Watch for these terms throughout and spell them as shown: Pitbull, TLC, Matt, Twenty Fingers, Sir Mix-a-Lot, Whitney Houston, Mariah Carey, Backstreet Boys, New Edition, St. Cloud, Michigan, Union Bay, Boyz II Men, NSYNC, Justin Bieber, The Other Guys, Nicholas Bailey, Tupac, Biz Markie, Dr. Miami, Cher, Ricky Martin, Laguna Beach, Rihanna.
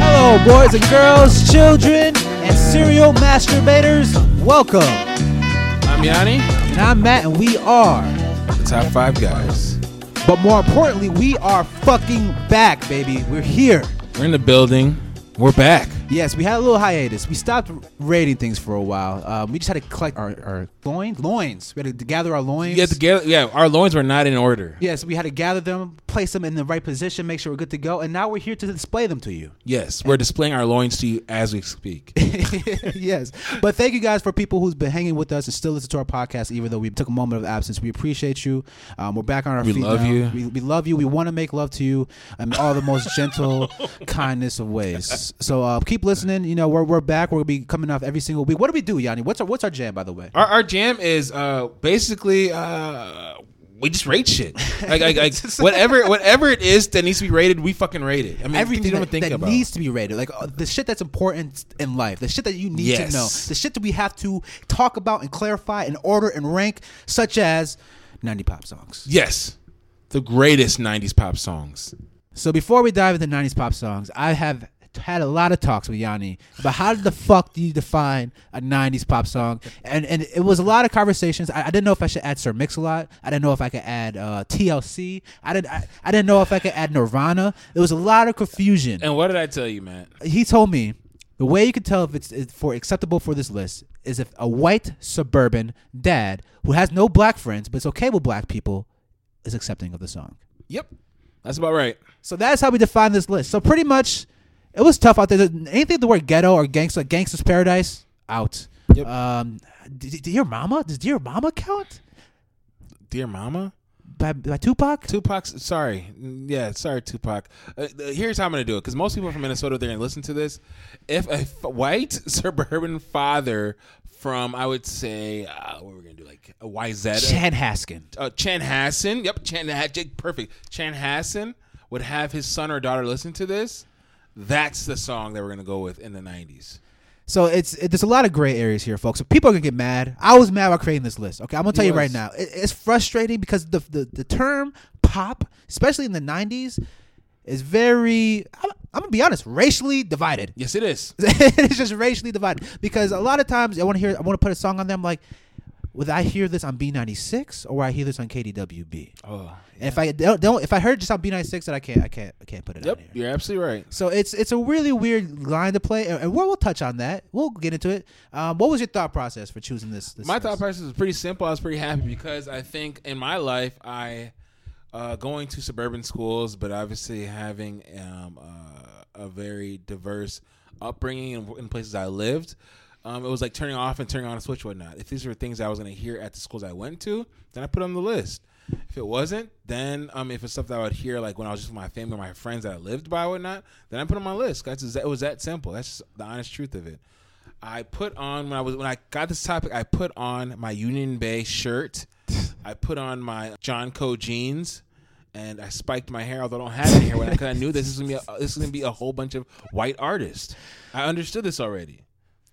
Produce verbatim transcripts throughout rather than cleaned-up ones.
Hello, boys and girls, children, and serial masturbators. Welcome. I'm Yanni. And I'm Matt, and we are the Top Five Guys. But more importantly, we are fucking back, baby. We're here. We're in the building. We're back. Yes, we had a little hiatus. We stopped rating things for a while. Um, we just had to collect our, our loins. Loins. We had to gather our loins. Yeah, to gather, yeah, our loins were not in order. Yes, yeah, so we had to gather them, place them in the right position, make sure we're good to go, and now we're here to display them to you. Yes, and we're displaying our loins to you as we speak. Yes, but thank you guys for people who's been hanging with us and still listen to our podcast, even though we took a moment of absence. We appreciate you. Um, we're back on our we feet love now. You. We, we love you. We want to make love to you in all the most gentle, kindness of ways. So uh, keep listening. You know, we're we're back. We'll be coming off every single week. What do we do, Yanni? What's our what's our jam, by the way? Our, our jam is uh, basically uh, we just rate shit. Like, like, like whatever whatever it is that needs to be rated, we fucking rate it. I mean, everything you don't that, think that about. needs to be rated, like uh, the shit that's important in life, the shit that you need yes. to know, the shit that we have to talk about and clarify and order and rank, such as nineties pop songs. Yes, the greatest nineties pop songs. So before we dive into nineties pop songs, I have had a lot of talks with Yanni about how the fuck do you define a nineties pop song, and and it was a lot of conversations. I, I didn't know if I should add Sir Mix-a-Lot. I didn't know if I could add uh, T L C. I didn't I, I didn't know if I could add Nirvana. There was a lot of confusion. And what did I tell you, Matt? He told me the way you could tell if it's, it's for acceptable for this list is if a white suburban dad who has no black friends but is okay with black people is accepting of the song. Yep, that's about right. So that's how we define this list. So pretty much, it was tough out there. Anything the word ghetto or gangster, gangster's paradise, out. Yep. Um, Dear Mama? Does Dear Mama count? Dear Mama? By, by Tupac? Tupac, sorry. Yeah, sorry, Tupac. Uh, here's how I'm going to do it, because most people from Minnesota, they're going to listen to this. If a f- white suburban father from, I would say, uh, what are we going to do, like a Y Z? Chanhassen. Uh, Chanhassen. Yep, Chanhassen. Perfect. Chanhassen would have his son or daughter listen to this. That's the song that we're going to go with in the nineties. So it's it, there's a lot of gray areas here, folks. So people are going to get mad. I was mad about creating this list. Okay, I'm going to tell yes. you right now. It, it's frustrating because the, the, the term pop, especially in the nineties, is very, I'm, I'm going to be honest, racially divided. Yes, it is. It's just racially divided because a lot of times I want to hear, I want to put a song on them like, would I hear this on B ninety-six or would I hear this on K D W B? Oh, yeah. And if I don't, don't, if I heard just on B ninety-six, then I can't, I can't, I can't put it yep, on here. Yep, you're absolutely right. So it's it's a really weird line to play, and we'll, we'll touch on that. We'll get into it. Um, what was your thought process for choosing this? this my list? Thought process was pretty simple. I was pretty happy because I think in my life I uh, going to suburban schools, but obviously having um, uh, a very diverse upbringing in, in places I lived. Um, it was like turning off and turning on a switch, whatnot. If these were things I was going to hear at the schools I went to, then I put on the list. If it wasn't, then um, if it's stuff that I would hear like when I was just with my family or my friends that I lived by, whatnot, then I put on my list. That's just, it was that simple. That's just the honest truth of it. I put on when I was when I got this topic, I put on my Union Bay shirt. I put on my John Co jeans. And I spiked my hair, although I don't have any hair, because I knew this is going to be a whole bunch of white artists. I understood this already.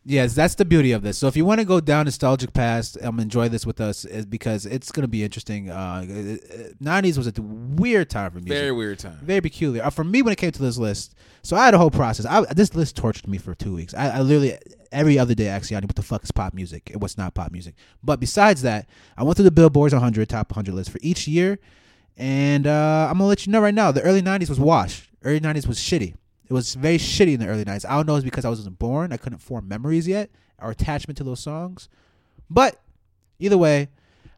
Yes, that's the beauty of this. So if you want to go down nostalgic past, um, enjoy this with us is because it's going to be interesting. Uh, nineties was a weird time for music. Very weird time. Very peculiar. Uh, for me, when it came to this list, so I had a whole process. I, this list tortured me for two weeks. I, I literally, every other day, actually, I knew what the fuck is pop music and what's not pop music. But besides that, I went through the Billboard's one hundred, top one hundred list for each year. And uh, I'm going to let you know right now, the early nineties was washed. Early nineties was shitty. It was very shitty in the early nineties. I don't know if it's because I wasn't born. I couldn't form memories yet or attachment to those songs. But either way,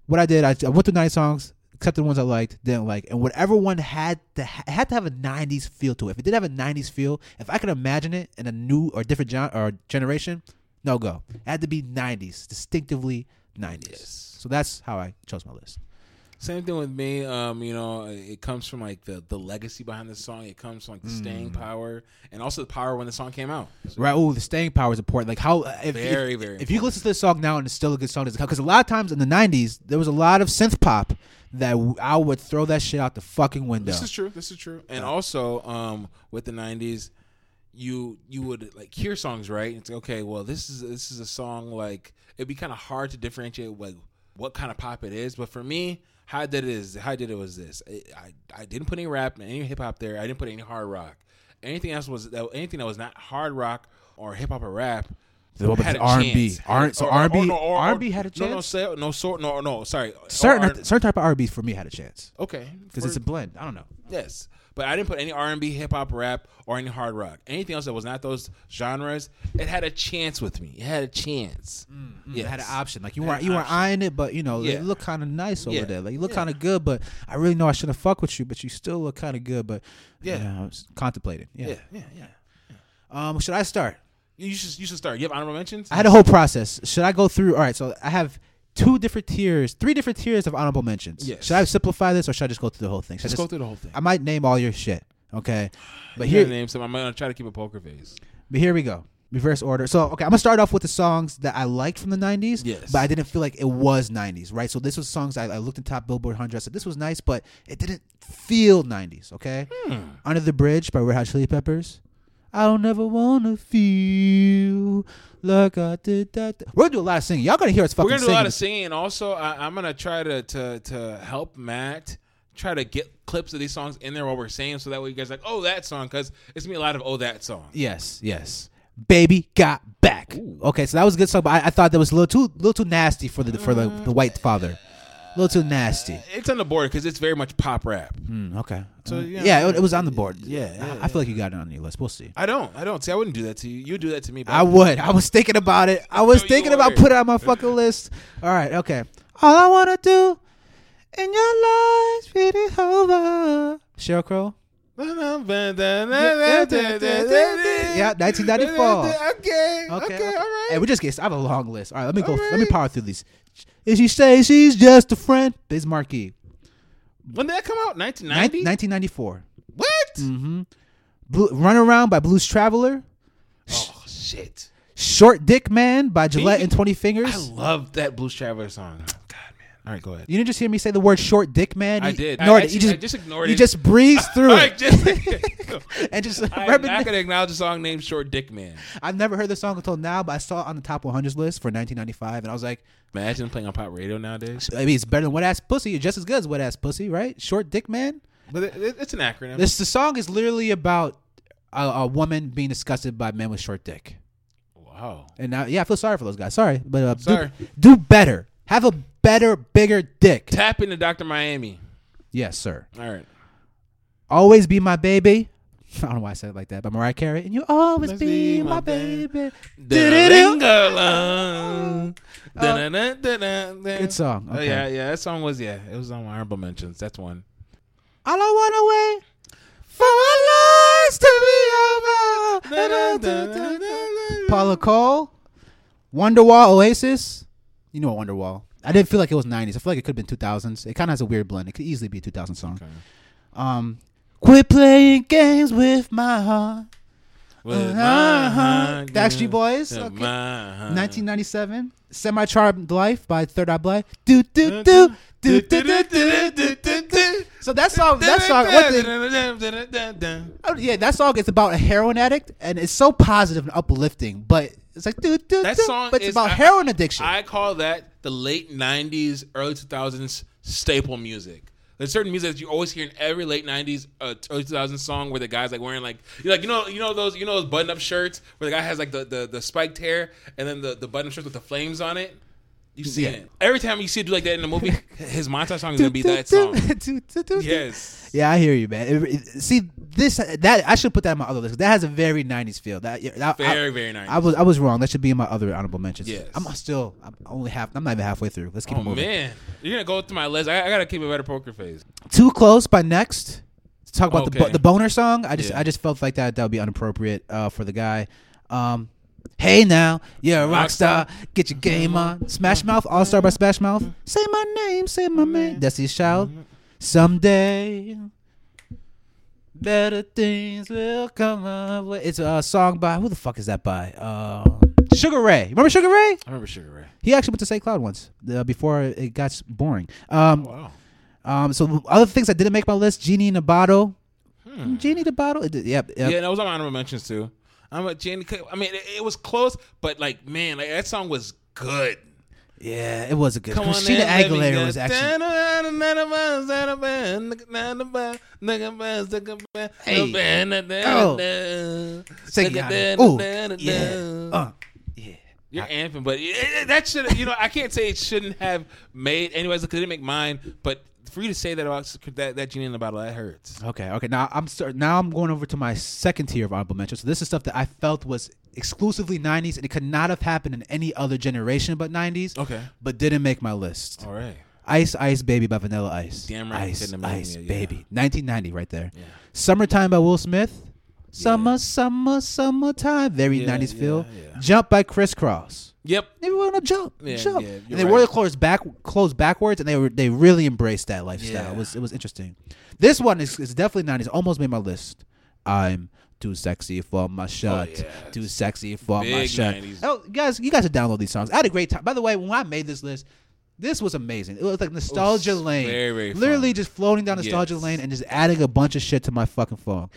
what I did, I, I went through nineties songs, accepted the ones I liked, didn't like. And whatever one had to had to have a nineties feel to it. If it did have a nineties feel, if I could imagine it in a new or different gen- or generation, no go. It had to be nineties, distinctively nineties. Yes. So that's how I chose my list. Same thing with me. Um, you know, it comes from like the, the legacy behind the song. It comes from like the mm. staying power and also the power when the song came out. So right. Oh, the staying power is important. Like how if, very if, very. If important. You listen to this song now and it's still a good song, because a lot of times in the nineties there was a lot of synth pop that I would throw that shit out the fucking window. This is true. This is true. And also, um, with the nineties, you you would like hear songs, right? And it's like, okay, well, this is this is a song like it'd be kind of hard to differentiate like what kind of pop it is. But for me, how I did it is how I did it was this. It, I I didn't put any rap and any hip hop there. I didn't put any hard rock. Anything else was anything that was not hard rock or hip hop or rap. So R and B, R so R and B, R and B had a chance. No, no, so, no, so, no, no. Sorry, certain R- certain type of R and B for me had a chance. Okay, because it's a blend. I don't know. Yes, but I didn't put any R and B, hip hop, rap, or any hard rock. Anything else that was not those genres, it had a chance with me. It had a chance. Mm-hmm. Yes. It had an option. Like you were you were eyeing it, but you know, yeah. it looked kind of nice over yeah. there. Like you look yeah. kind of good, but I really know I shouldn't fuck with you. But you still look kind of good. But yeah, you know, I was contemplating. Yeah, yeah, yeah. yeah. yeah. Um, should I start? You should you should start. You have honorable mentions? I had a whole process. Should I go through? All right, so I have two different tiers, three different tiers of honorable mentions. Yes. Should I simplify this or should I just go through the whole thing? Should just I just go through the whole thing. I might name all your shit, okay? But here, name some. I'm going to try to keep a poker face. But here we go. Reverse order. So, okay, I'm going to start off with the songs that I liked from the nineties, yes. but I didn't feel like it was nineties, right? So this was songs I, I looked in top Billboard one hundred. I said, this was nice, but it didn't feel nineties, okay? Hmm. Under the Bridge by Red Hot Chili Peppers. I don't ever want to feel like I did that. Th- We're going to do a lot of singing. Y'all going to hear us fucking singing. We're going to do singing. a lot of singing. And also, I, I'm going to try to, to to help Matt try to get clips of these songs in there while we're singing. So that way you guys are like, oh, that song. Because it's going to be a lot of, oh, that song. Yes, yes. Baby Got Back. Ooh. Okay, so that was a good song. But I, I thought that was a little too little too nasty for the for the, the white father. A little too nasty. Uh, it's on the board because it's very much pop rap. Mm, okay. So you know, yeah, it, it was on the board. Yeah, yeah, I, yeah. I feel like you got it on your list. We'll see. I don't. I don't. See, I wouldn't do that to you. You do that to me. Baby. I would. I was thinking about it. I was no, thinking about putting it on my fucking list. All right. Okay. All I want to do in your life, read it over. Sheryl Crow. Yeah, nineteen ninety-four. Okay, okay, okay, all right. Hey, we just get. I have a long list. All right, let me go. Right. Let me power through these. If she says she's just a friend, Biz Markie. When did that come out? nineteen ninety nineteen ninety-four What? Mm-hmm. Blue, Run Around by Blues Traveler. Oh shit. Short Dick Man by Gillette and Twenty Fingers. I love that Blues Traveler song. All right, go ahead. You didn't just hear me say the word short dick man? I you did. I, actually, just, I just ignored you it. You just breezed through I, it. Just, and just I'm not going to acknowledge a song named Short Dick Man. I've never heard the song until now, but I saw it on the top one hundreds list for nineteen ninety-five, and I was like... Imagine playing on pop radio nowadays. I mean, it's better than Wet Ass Pussy. You're just as good as Wet Ass Pussy, right? Short Dick Man? But it, it, it's an acronym. This, the song is literally about a, a woman being disgusted by men with short dick. Wow. And now, yeah, I feel sorry for those guys. Sorry. But uh, sorry. Do, do better. Have a... better, bigger dick. Tap into Doctor Miami. Yes, sir. All right. Always Be My Baby. I don't know why I said it like that, but Mariah Carey. And you always be, be my baby. baby. Da-da-da-da-da. Da-da-da-da-da. Good song. Okay. Oh, yeah, yeah. That song was, yeah. It was on my honorable mentions. That's one. All I want to wait for our lives to be over. Paula Cole. Wonderwall, Oasis. You know Wonderwall. I didn't feel like it was nineties. I feel like it could have been two thousands. It kind of has a weird blend. It could easily be a two thousand song. Okay. Um, Quit playing games with my heart. With uh-huh. my heart. Backstreet Boys. Okay. nineteen ninety-seven. Semi-Charmed Life by Third Eye Blind. Do, do, do. Do, do, do, do, do, do, do. So that song, that song, what the, oh, yeah, that song is about a heroin addict, and it's so positive and uplifting. But it's like, do, do, that do, song but it's is, about I, heroin addiction. I call that the late nineties, early two thousands staple music. There's certain music that you always hear in every late nineties, uh, early two thousands song where the guy's like wearing like you like you know you know those you know those button up shirts where the guy has like the the, the spiked hair and then the, the button up shirts with the flames on it. You see yeah. it. Every time you see it do like that in a movie, his montage song is going to be that song. Yes. Yeah, I hear you, man. It, it, see, this, that, I should put that in my other list. That has a very nineties feel. That, that Very, I, very nineties. I was I was wrong. That should be in my other honorable mentions. Yes. I'm still, I'm only half, I'm not even halfway through. Let's keep oh, it moving. Oh, man. You're going to go through my list. I, I got to keep a better poker face. Too Close by Next. Let's talk about okay. the, the boner song. I just yeah. I just felt like that that would be inappropriate uh, for the guy. Um Hey now, you're a rock star. Get your game on. Smash Mouth, All Star by Smash Mouth. Say my name, say my name. Destiny's Child. Someday, better things will come up. It's a song by who the fuck is that by? Uh, Sugar Ray. Remember Sugar Ray? I remember Sugar Ray. He actually went to Saint Cloud once uh, before it got boring. Um, oh, wow. Um, so other things that didn't make my list: Genie in a Bottle. Hmm. Genie in a Bottle. Yep, yep. Yeah, that was on my honorable mentions too. I'm a Jenny. I mean, it, it was close, but like, man, like that song was good. Yeah, it was a good. Come Christina on Aguilera was actually. Hey. Oh. Say it. Ooh. Yeah. Uh. Yeah. You're I... amping, but it, it, that should, you know, I can't say it shouldn't have made, anyways, because it didn't make mine, but for you to say that about that, that genie in the bottle, that hurts. Okay, okay. Now I'm start, now I'm going over to my second tier of honorable mentions. So this is stuff that I felt was exclusively nineties, and it could not have happened in any other generation but nineties. Okay, but didn't make my list. All right. Ice Ice Baby by Vanilla Ice. Damn right. Ice Ice yeah. Baby, nineteen ninety, right there. Yeah. Summertime by Will Smith. Summer, yeah. summer, summertime. Very yeah, nineties yeah, feel. Yeah. Jump by Criss Cross. Yep. They were gonna jump, yeah, jump. Yeah, and they right. wore their clothes back, clothes backwards, and they were they really embraced that lifestyle. Yeah. It was it was interesting. This one is, is definitely nineties. Almost made my list. I'm too sexy for my shirt. Oh, yeah. Too sexy for Big my shirt. nineties. Oh, guys, you guys should download these songs. I had a great time. By the way, when I made this list, this was amazing. It was like nostalgia was lane, very, very literally fun. Just floating down nostalgia yes. lane and just adding a bunch of shit to my fucking phone.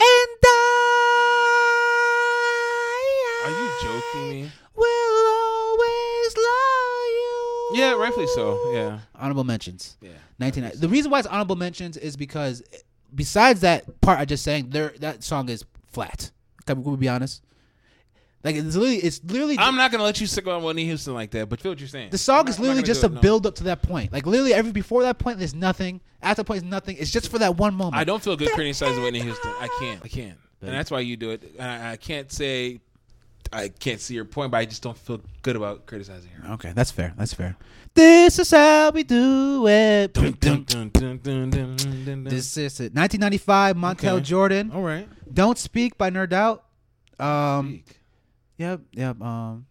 And I, I Are you joking me? Will always love you. Yeah, rightfully so. Yeah. Honorable mentions. Yeah. nineteen ninety. So. The reason why it's honorable mentions is because besides that part I just sang, there that song is flat. Can we be honest? Like it's literally, it's literally. I'm not gonna let you stick on Whitney Houston like that, but feel what you're saying. The song not, is literally just a no. build up to that point. Like literally, every before that point, there's nothing. After that point, there's nothing. It's just for that one moment. I don't feel good criticizing Whitney Houston. I can't. I can't. And that's why you do it. I, I can't say. I can't see your point, but I just don't feel good about criticizing her. Okay, that's fair. That's fair. This is how we do it. Dun, dun, dun, dun, dun, dun, dun, dun. This is it. nineteen ninety-five, Montel okay. Jordan. All right. Don't Speak by No Doubt. Um. Speak. Yep, yep. Um,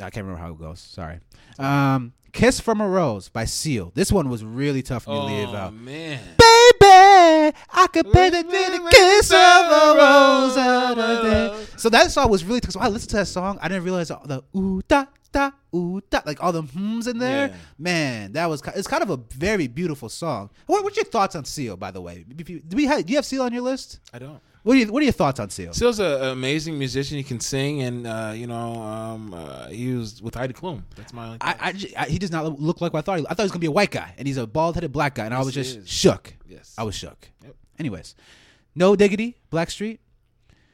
I can't remember how it goes. Sorry. Um, Kiss from a Rose by Seal. This one was really tough for me oh, to leave out. Oh, man. Baby, I could pay the, the kiss of a rose out of it. So that song was really tough. So I listened to that song. I didn't realize all the ooh, da, da, ooh, da. Like all the hmms in there. Yeah. Man, that was it's kind of a very beautiful song. What, what's your thoughts on Seal, by the way? Do, we have, do you have Seal on your list? I don't. What are, you, what are your thoughts on Seal? Seal's an amazing musician. He can sing, and uh, you know, um, uh, he was with Heidi Klum. That's my only I, I, I, he does not look like what I thought. He, I thought he was gonna be a white guy, and he's a bald-headed black guy, and yes, I was just is. shook. Yes, I was shook. Yep. Anyways, No Diggity, Blackstreet.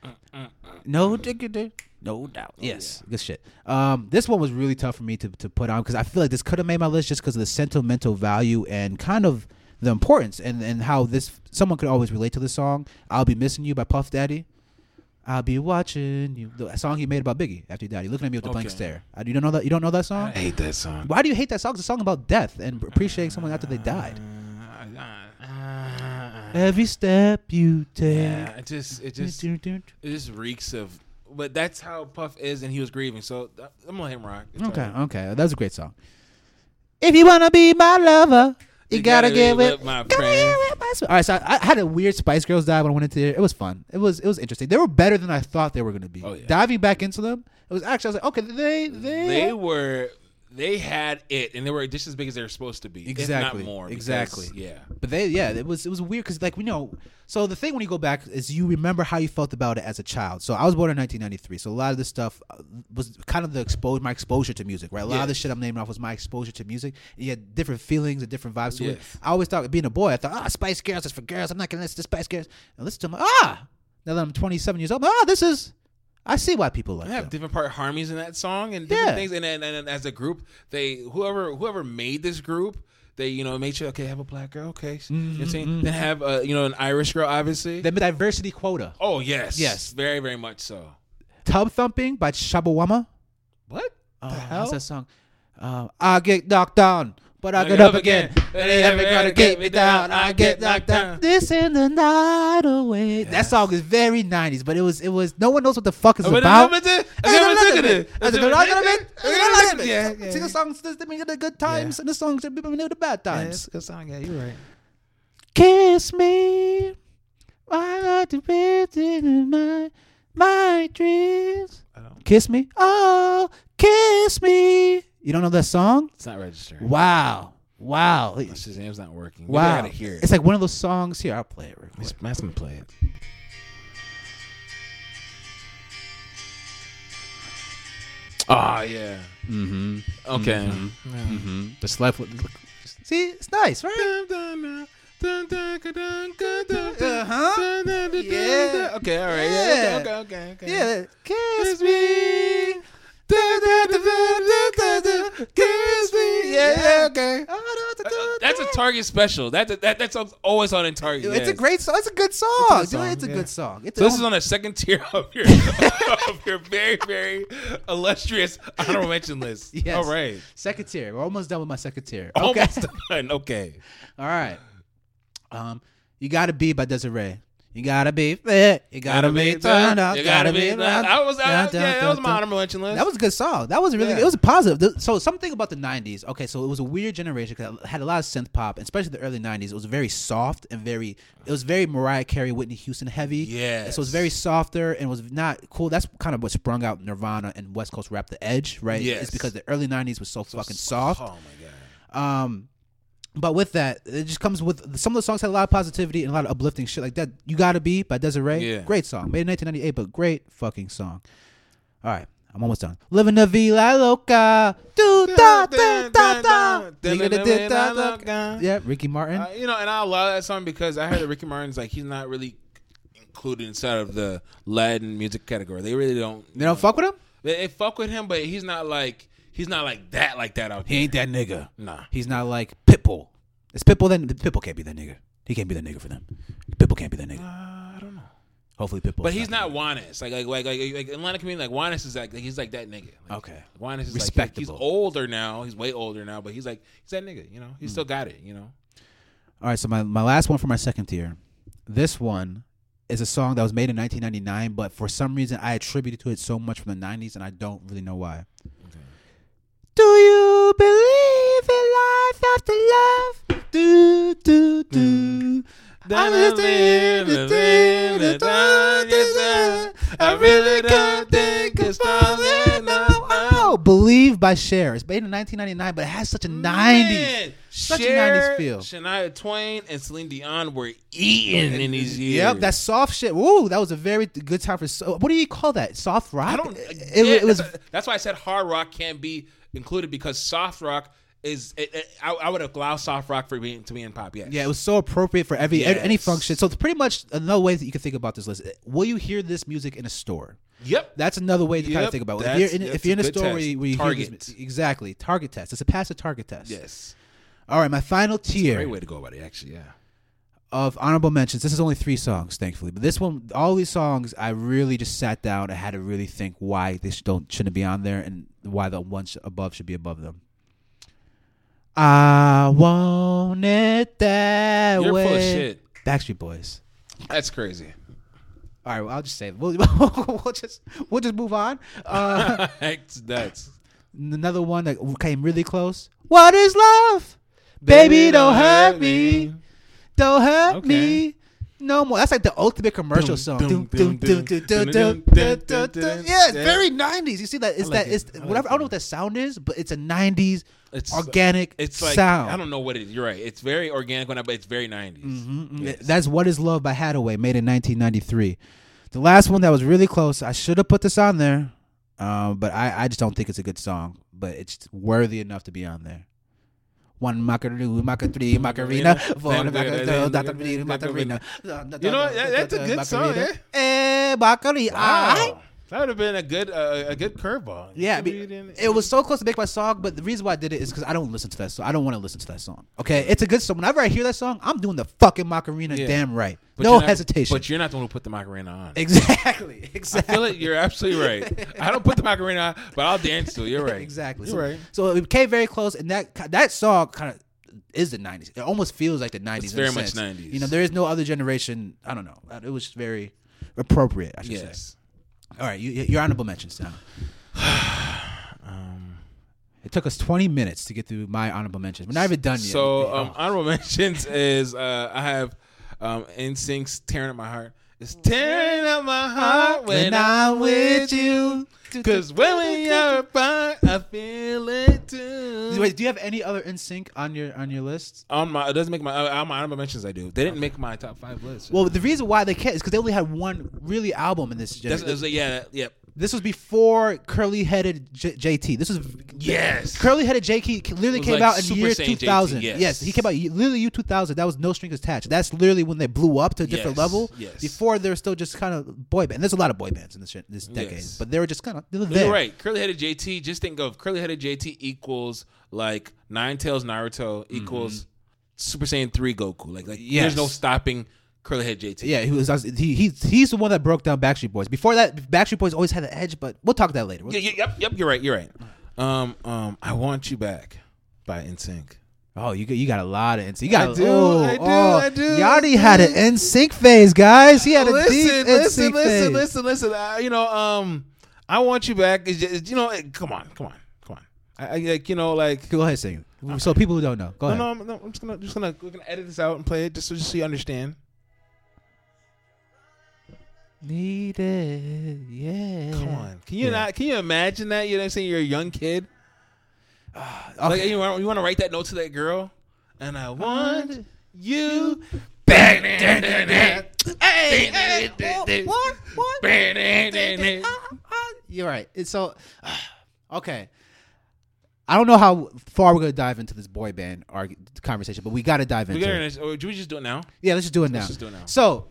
Uh, uh, uh, no Diggity, No Doubt. Oh, yes, yeah. Good shit. Um, this one was really tough for me to to put on because I feel like this could have made my list just because of the sentimental value and kind of. The importance and, and how this someone could always relate to the song. I'll Be Missing You by Puff Daddy. I'll be watching you. The song he made about Biggie after he died. He looking at me with a okay. blank stare. I, you don't know that. You don't know that song. I hate that song. Why do you hate that song? It's a song about death and appreciating someone after they died. Uh, uh, uh, Every step you take. Yeah, it just it just it just reeks of. But that's how Puff is, and he was grieving. So I'm gonna let him rock. It's okay, right. okay, that was a great song. If you wanna be my lover. You, you gotta, gotta get with my friend. All right, so I, I had a weird Spice Girls dive when I went into there. It was fun. It was it was interesting. They were better than I thought they were gonna be. Oh, yeah. Diving back into them, it was actually I was like, okay, they they they were they had it, and they were just as big as they were supposed to be. Exactly, if not more. Because, exactly, yeah. But they yeah, it was it was weird because like we know. So the thing when you go back is you remember how you felt about it as a child. So I was born in nineteen ninety-three, so a lot of this stuff was kind of the expose my exposure to music, right? A lot yes. of the shit I'm naming off was my exposure to music. You had different feelings and different vibes to yes. it. I always thought, being a boy, I thought, ah, oh, Spice Girls is for girls. I'm not gonna listen to Spice Girls. And listen to them, ah. Now that I'm twenty-seven years old, ah, oh, this is. I see why people like. They have them. Different part harmonies in that song and different yeah. things, and, and, and as a group, they whoever whoever made this group. They, you know, made sure, okay, have a black girl, okay. Mm-hmm, you know what I'm saying? Mm-hmm. Then have, a, you know, an Irish girl, obviously. The diversity quota. Oh, yes. Yes. Very, very much so. Tub Thumping by Shabawama. What the uh, hell? How's that song? Uh, I get knocked down, but I, I get, get up, up again. again. They haven't got to get me down. I get knocked down. This in the night away. Yes. That song is very nineties, but it was, it was, no one knows what the fuck it's about. Yeah, yeah. See the songs that bring the good times yeah. and the songs that bring the bad times. Yeah, that's a good song, yeah, you're right. Kiss me, I got to be in my my dreams. Kiss me, oh, kiss me. You don't know that song? It's not registered. Wow, wow. My Shazam's not working. Wow, I gotta hear it. It's like one of those songs. Here, I'll play it. Real quick. Matt's gonna play it. Oh, yeah. Mm-hmm. Okay. Mm-hmm. Yeah. Mm-hmm. The slap. See, it's nice, right? Uh-huh. Yeah. Okay, all right. Yeah. Okay, okay, okay, okay. Yeah. Kiss me. Kiss me. Yeah, okay. That's a Target special. That that that song's always on in Target. It's yes. a great song. It's a good song. It's a good song. It's a yeah. good song. It's so this is on the second tier of your of your very very illustrious honorable mention list. Yes. All right. Second tier. We're almost done with my second tier. Okay. Almost done. Okay. All right. Um, You Gotta Be by Desiree. You gotta be fit. You gotta, gotta be turned up. You gotta, gotta be. That was I, yeah. That was my honorable mention list. That was a good song. That was really. Yeah. Good. It was a positive. So something about the nineties. Okay, so it was a weird generation because it had a lot of synth pop, especially the early nineties. It was very soft and very. It was very Mariah Carey, Whitney Houston heavy. Yeah. So it was very softer and was not cool. That's kind of what sprung out Nirvana and West Coast rap, the edge, right? Yes. It's because the early nineties was so, so fucking soft. Oh my god. Um. But with that, it just comes with some of the songs had a lot of positivity and a lot of uplifting shit like that. You Gotta Be by Desiree. Yeah. Great song. Made in nineteen ninety-eight, but great fucking song. All right. I'm almost done. Living la vida loca. Do da da da da. Yeah, Ricky Martin. Uh, you know, and I love that song because I heard that Ricky Martin's like, he's not really included inside of the Latin music category. They really don't. They don't know, fuck with him? They, they fuck with him, but he's not like. He's not like that, like that out there. He ain't that nigga. Nah. He's not like Pitbull. Is Pitbull then? Pitbull can't be that nigga. He can't be that nigga for them. Pitbull can't be that nigga. Uh, I don't know. Hopefully Pitbull. But he's not Juanes. Like, like, like, like, like Atlanta community, like Juanes is like, like, he's like that nigga. Like, okay. Juanes is respectable. Like, he's older now. He's way older now, but he's like, he's that nigga, you know? He's mm. still got it, you know? All right, so my, my last one for my second tier. This one is a song that was made in nineteen ninety-nine, but for some reason I attributed to it so much from the nineties, and I don't really know why. Do you believe in life after love? Do, do, do. I'm just in the thing that I really can't think it's falling now. Oh, Believe by Cher. It's made in nineteen ninety-nine, but it has such a nineties, such a nineties feel. Shania Twain and Celine Dion were eating in these years. Yep, that soft shit. Ooh, that was a very good time for. What do you call that? Soft rock? I don't. It, yeah, it was. That's, a, that's why I said hard rock can't be included because soft rock is it, it, I, I would allow soft rock for being to be in pop. Yes. Yeah, it was so appropriate for every yes. any function. So it's pretty much another way that you can think about this list. Will you hear this music in a store? Yep, that's another way to yep. kind of think about it. That's, if you're in, if you're in a, a store where you Target. Hear this, exactly Target test. It's a passive Target test. Yes. All right, my final tier. That's a great way to go about it, actually. Yeah. Of honorable mentions, this is only three songs, thankfully. But this one, all these songs, I really just sat down and had to really think why they don't shouldn't be on there and why the ones above should be above them. I want it that You're way. You're full of shit. Backstreet Boys. That's crazy. All right, well, I'll just say we'll, we'll just we'll just move on. Uh, That's another one that came really close. What is love, baby? baby don't hurt me. me. Don't hurt okay. me no more. That's like the ultimate commercial song. Yeah, it's very nineties. You see that? It's like that. It. It's like whatever. It. I don't know what that sound is, but it's a nineties it's, organic it's like, sound. I don't know what it is. You're right. It's very organic, but it's very nineties. Mm-hmm. Yes. That's What Is Love by Hathaway, made in nineteen ninety-three. The last one that was really close. I should have put this on there, um, but I, I just don't think it's a good song. But it's worthy enough to be on there. One macarena, macarena, three macarena, four macarena, macarena. You know that, that's a good song, eh? Eh, macarena. Wow. That would have been a good, uh, a good curveball. Yeah, I mean, it was so close to make my song, but the reason why I did it is because I don't listen to that song. I don't want to listen to that song. Okay, it's a good song. Whenever I hear that song, I'm doing the fucking macarena, yeah. damn right, but no not, hesitation. But you're not the one who put the macarena on. Exactly, exactly. I feel it. You're absolutely right. I don't put the macarena on, but I'll dance to it. You're right. Exactly. You're so, right. So it came very close, and that that song kind of. Is the nineties. It almost feels like the nineties. It's very in a much sense. nineties. You know, there is no other generation. I don't know. It was just very appropriate, I should yes. say. All right, you, your honorable mentions now. um, it took us twenty minutes to get through my honorable mentions. We're not even done yet. So, um, honorable mentions is uh, I have um, N Sync's Tearing Up My Heart. It's tearing up my heart when, when I'm with you. Because when we are apart, I feel it too. Wait, do you have any other N Sync on your on your list? On my, it doesn't make my on my honorable mentions. I do. They didn't okay. make my top five list. Well, the reason why they can't is because they only had one really album in this generation. That's, yeah, yeah. This was before curly-headed J- JT. This was yes. Curly-headed J T literally came like out in the year two thousand. J T, yes. yes, he came out literally year two thousand. That was No Strings Attached. That's literally when they blew up to a different yes. level. Yes. Before they were still just kind of boy band. There's a lot of boy bands in this this decade, yes. but they were just kind of there. You're right. Curly-headed J T. Just think of curly-headed J T equals like Ninetales Naruto equals mm-hmm. Super Saiyan three Goku. Like like yes. there's no stopping. Curlyhead J T. Yeah, he was. He he he's the one that broke down Backstreet Boys. Before that, Backstreet Boys always had the edge, but we'll talk that later. We'll, yeah, yep, yep. You're right. You're right. Um, um, I Want You Back by N Sync. Oh, you you got a lot of N Sync. You got I do. Oh, I do. Oh. I do. Yanni had an N Sync phase, guys. He had a listen, deep listen, N Sync listen, phase. Listen, listen, listen, listen. Uh, you know, um, I Want You Back is just, you know, it, come on, come on, come on. I, I like you know like go ahead sing it. So people who don't know, go no, ahead. No, no, I'm just gonna just gonna we're gonna edit this out and play it just so, just so you understand. Needed, yeah. Come on, can you yeah. not? Can you imagine that? You know what I'm saying? You're a young kid. Uh, okay. Like you want, you want to write that note to that girl, and I want you. Bang, dang, dang, dang. Hey, hey, hey. What? What? Bang, dang, dang, dang. Uh, uh, you're right. It's so uh, okay. I don't know how far we're going to dive into this boy band arg- conversation, but we got to dive into. Gotta, it. Or do we just do it now? Yeah, let's just do it now. Let's just do it now. So.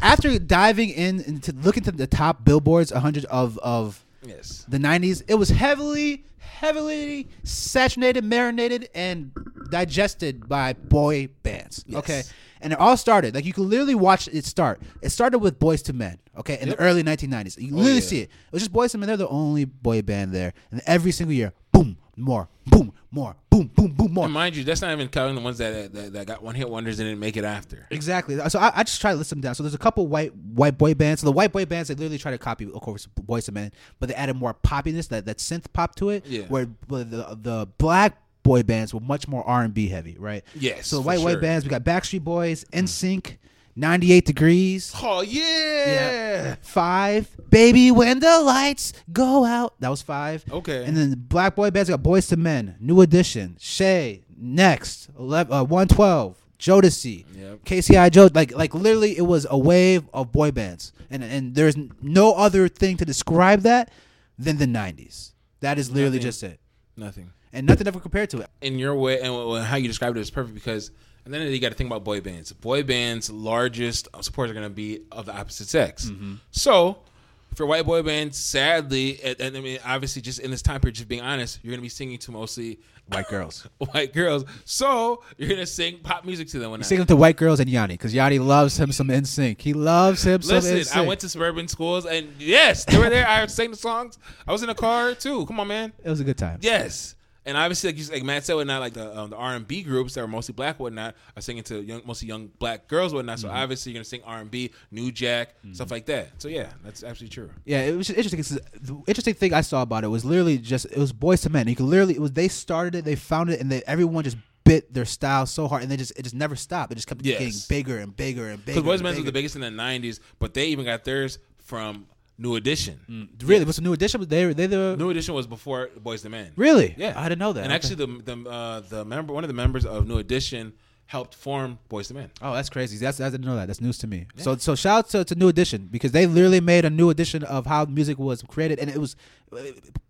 After diving in and to look into the top billboards one hundred of, of yes. the nineties, it was heavily, heavily saturated, marinated, and digested by boy bands. Yes. Okay. And it all started. Like, you can literally watch it start. It started with Boyz two Men, okay, in yep. the early nineteen nineties. You can oh, literally yeah. see it. It was just Boyz two Men. They're the only boy band there. And every single year, boom, more, boom, more, boom, boom, boom, more. And mind you, that's not even counting the ones that that, that got one hit wonders and didn't make it after. Exactly. So I, I just try to list them down. So there's a couple white white boy bands. So the white boy bands, they literally try to copy, of course, Boyz two Men, but they added more poppiness, that, that synth pop to it, yeah. where the, the black boy bands were much more R and B heavy, right? Yes. So white sure. white bands, we got Backstreet Boys, N Sync, ninety-eight Degrees. Oh yeah. yeah. Five. Baby When the Lights Go Out. That was Five. Okay. And then black boy bands, we got Boyz two Men, New Edition, Shay, Next, eleven, uh, one twelve, Jodeci, yep. K C I Joe. Like like literally it was a wave of boy bands. And and there's no other thing to describe that than the nineties. That is literally Nothing. just it. Nothing. And nothing ever compared to it. In your way, and how you described it is perfect because at the end of the day, you got to think about boy bands. Boy bands' largest supporters are going to be of the opposite sex. Mm-hmm. So, for white boy bands, sadly, and, and I mean, obviously, just in this time period, just being honest, you're going to be singing to mostly white girls. White girls. So, you're going to sing pop music to them. You're singing to white girls and Yanni because Yanni loves him some N Sync. He loves him Listen, some N Sync. Listen, I went to suburban schools, and yes, they were there. I sang the songs. I was in the car, too. Come on, man. It was a good time. Yes. And obviously, like, you, like Matt said, whatnot, like the um, the R and B groups that are mostly black, whatnot, are singing to young, mostly young black girls, whatnot. So mm-hmm. obviously, you're gonna sing R and B, New Jack, mm-hmm. stuff like that. So yeah, that's absolutely true. Yeah, it was interesting. It's, the interesting thing I saw about it was literally just it was Boyz two Men. You could literally it was they started it, they found it, and they, everyone just bit their style so hard, and they just it just never stopped. It just kept yes. getting bigger and bigger and bigger. Because Boyz two Men was the biggest in the nineties, but they even got theirs from New Edition. Mm, really? Yeah. What's the New Edition? They they the New Edition was before Boyz two Men. Really? Yeah, I didn't know that. And okay. actually, the the uh, the member one of the members of New Edition helped form Boyz two Men. Oh, that's crazy. That's I didn't know that. That's news to me. Yeah. So so shout out to, to New Edition because they literally made a new edition of how music was created, and it was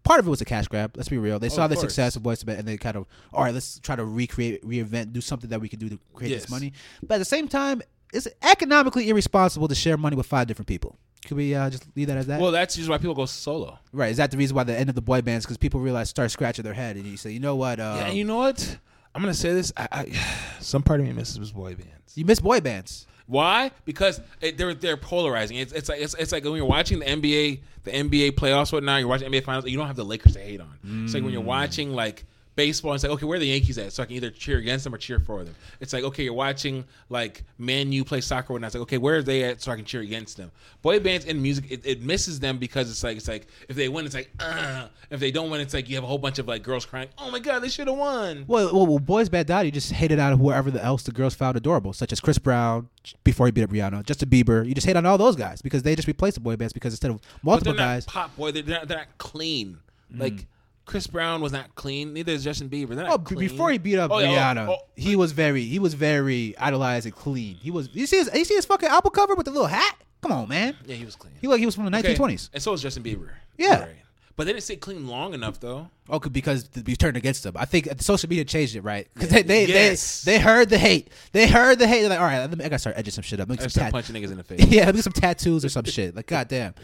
part of it was a cash grab. Let's be real. They oh, saw the course. success of Boyz two Men, and they kind of all right, let's try to recreate, reinvent, do something that we can do to create yes. this money. But at the same time, it's economically irresponsible to share money with five different people. Could we uh, just leave that as that? Well, that's just why people go solo. Right. Is that the reason why the end of the boy bands? Because people realize, start scratching their head. And you say, you know what? Uh, yeah, you know what? I'm going to say this. I, I, some part of me misses boy bands. You miss boy bands. Why? Because it, they're they're polarizing. It's it's like it's, it's like when you're watching the N B A, the N B A playoffs, whatnot, you're watching N B A finals, and you don't have the Lakers to hate on. Mm. It's like when you're watching, like, baseball and it's like, okay, where are the Yankees at? So I can either cheer against them or cheer for them. It's like, okay, you're watching like Man U play soccer and it's like, okay, where are they at? So I can cheer against them. Boy bands and music, it, it misses them because it's like it's like if they win, it's like uh if they don't win, it's like you have a whole bunch of like girls crying, oh my god, they should have won. Well, well, well, boys bad daddy just hated out of whoever else the girls found adorable, such as Chris Brown before he beat up Rihanna, Justin Bieber. You just hate on all those guys because they just replaced the boy bands because instead of multiple but they're guys, not pop boy, they're not, they're not clean mm. like. Chris Brown was not clean. Neither is Justin Bieber. They're not oh, clean. Before he beat up oh, Rihanna, oh, oh. he was very, he was very idolized and clean. He was. You see his, you see his fucking album cover with the little hat? Come on, man. Yeah, he was clean. He like he was from the nineteen twenties. Okay. And so was Justin Bieber. Yeah. Right. But they didn't stay clean long enough, though. Oh, because we turned against them. I think social media changed it, right? Because they they, yes. they they heard the hate. They heard the hate. They're like, all right, I got to start edging some shit up. Make some start tat- punching niggas in the face. Yeah, make some tattoos or some shit. Like, goddamn.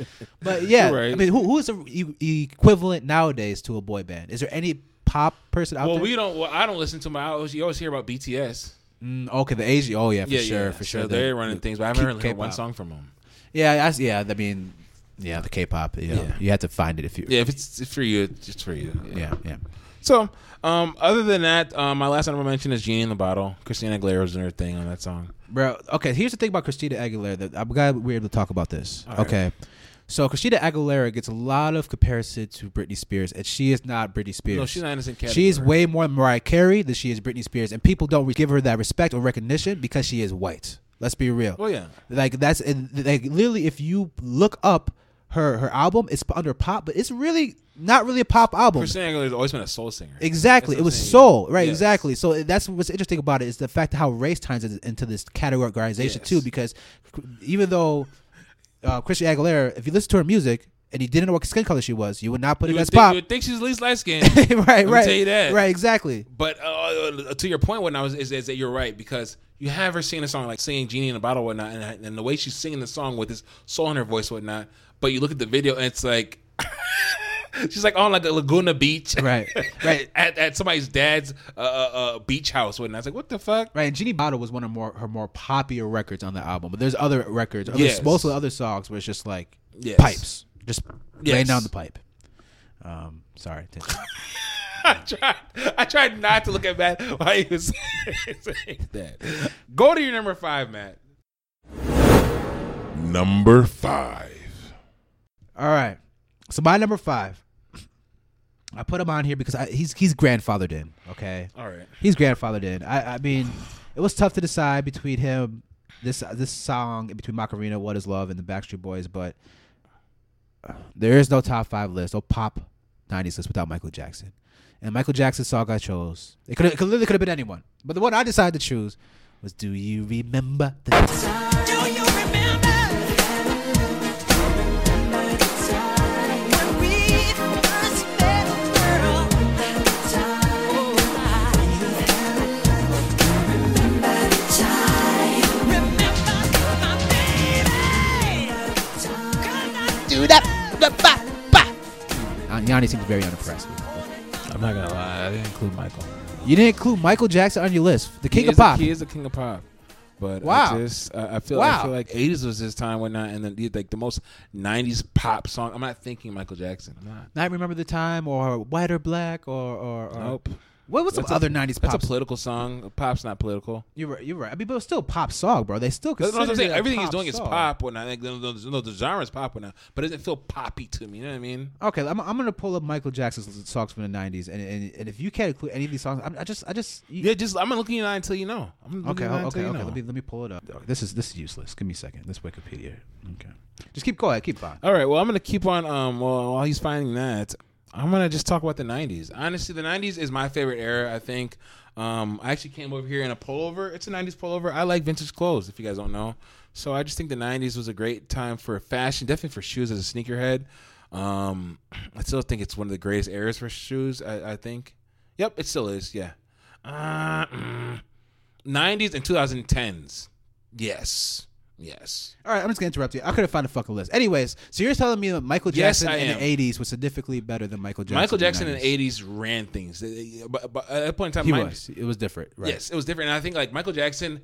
But, yeah, right. I mean, who who is the equivalent nowadays to a boy band? Is there any pop person out well, there? We don't, well, I don't listen to my albums. You always hear about B T S. Mm, okay, the Asian. Oh, yeah, for yeah, sure. Yeah. For sure. So they're, they're running things, but I haven't really heard one song from them. Yeah, I, yeah, I mean... Yeah, the K-pop. You know, yeah, you have to find it if you. Yeah, if it's, it's for you, it's for you. Yeah, yeah. yeah. So, um, other than that, um, my last honorable mention is "Genie in the Bottle." Christina Aguilera was doing her thing on that song, bro. Okay, here's the thing about Christina Aguilera that I'm glad we were able to talk about this. All okay, right. So Christina Aguilera gets a lot of comparison to Britney Spears, and she is not Britney Spears. No, she's not in the same category. She's way more Mariah Carey than she is Britney Spears, and people don't give her that respect or recognition because she is white. Let's be real. Well, yeah, like that's like literally if you look up. Her her album, it's under pop, but it's really not really a pop album. Christina Aguilera's always been a soul singer. Exactly. It was saying. Soul, right? Yes. Exactly. So that's what's interesting about it is the fact how race ties into this categorization, yes. too, because even though uh, Christina Aguilera, if you listen to her music, and you didn't know what skin color she was, you would not put you it as think, pop. You would think she's at least light skinned. right, Let right. tell you that. Right, exactly. But uh, to your point, what I was is, is that you're right, because you have her singing a song, like singing Genie in a Bottle, whatnot, and, and the way she's singing the song with this soul in her voice, whatnot. But you look at the video and it's like she's like on like a Laguna Beach, right? Right at, at somebody's dad's uh, uh, beach house. And I was like, what the fuck? Right. And Genie Bottle was one of more her more popular records on the album, but there's other records, other, yes. most of the other songs where it's just like yes. pipes, just yes. laying down the pipe. Um, sorry. I tried. I tried not to look at Matt while he was saying that. Go to your number five, Matt. Number five. All right, so my number five, I put him on here because I, he's he's grandfathered in, okay? All right. He's grandfathered in. I, I mean, it was tough to decide between him, this this song, between Macarena, What Is Love, and the Backstreet Boys, but there is no top five list, no pop nineties list without Michael Jackson. And Michael Jackson's song I chose, it, could, it could, literally could have been anyone, but the one I decided to choose was Do You Remember the Time? Do you remember? Yanni seems very unimpressed. I'm not gonna lie, I didn't include Michael. You didn't include Michael Jackson on your list, the king of pop. A, he is the king of pop, but wow. I just I, I feel wow. I feel like eighties was his time, whatnot, and then like the most nineties pop song. I'm not thinking Michael Jackson. I'm not. Not Remember the Time or White or Black or or, or nope. What was some other a, nineties pop? That's a political song. Pop's not political. You're right. You're right. I mean, but it's still a pop song, bro. They still consider no, no, I'm saying, it everything he's doing song. Is pop. When I think no, no, no, the genre is pop. When I, but it doesn't feel poppy to me. You know what I mean? Okay, I'm, I'm gonna pull up Michael Jackson's songs from the nineties, and and, and if you can't include any of these songs, I'm, I just, I just, you, yeah, just I'm gonna look at you until you know. I'm okay, okay, okay. You know. Let me let me pull it up. This is this is useless. Give me a second. This Wikipedia. Okay, just keep going. Keep on. All right. Well, I'm gonna keep on. Um, while, while he's finding that. I'm going to just talk about the nineties. Honestly, the nineties is my favorite era, I think. Um, I actually came over here in a pullover. It's a nineties pullover. I like vintage clothes, if you guys don't know. So I just think the nineties was a great time for fashion, definitely for shoes as a sneakerhead. Um, I still think it's one of the greatest eras for shoes, I, I think. Yep, it still is, yeah. Uh, mm, nineties and twenty tens. Yes. Yes. All right, I'm just going to interrupt you. I couldn't find a fucking list. Anyways, so you're telling me that Michael Jackson yes, in the eighties was significantly better than Michael Jackson. Michael Jackson in the eighties ran things. But, but at that point in time, he my, was. It was different, right? Yes, it was different. And I think like Michael Jackson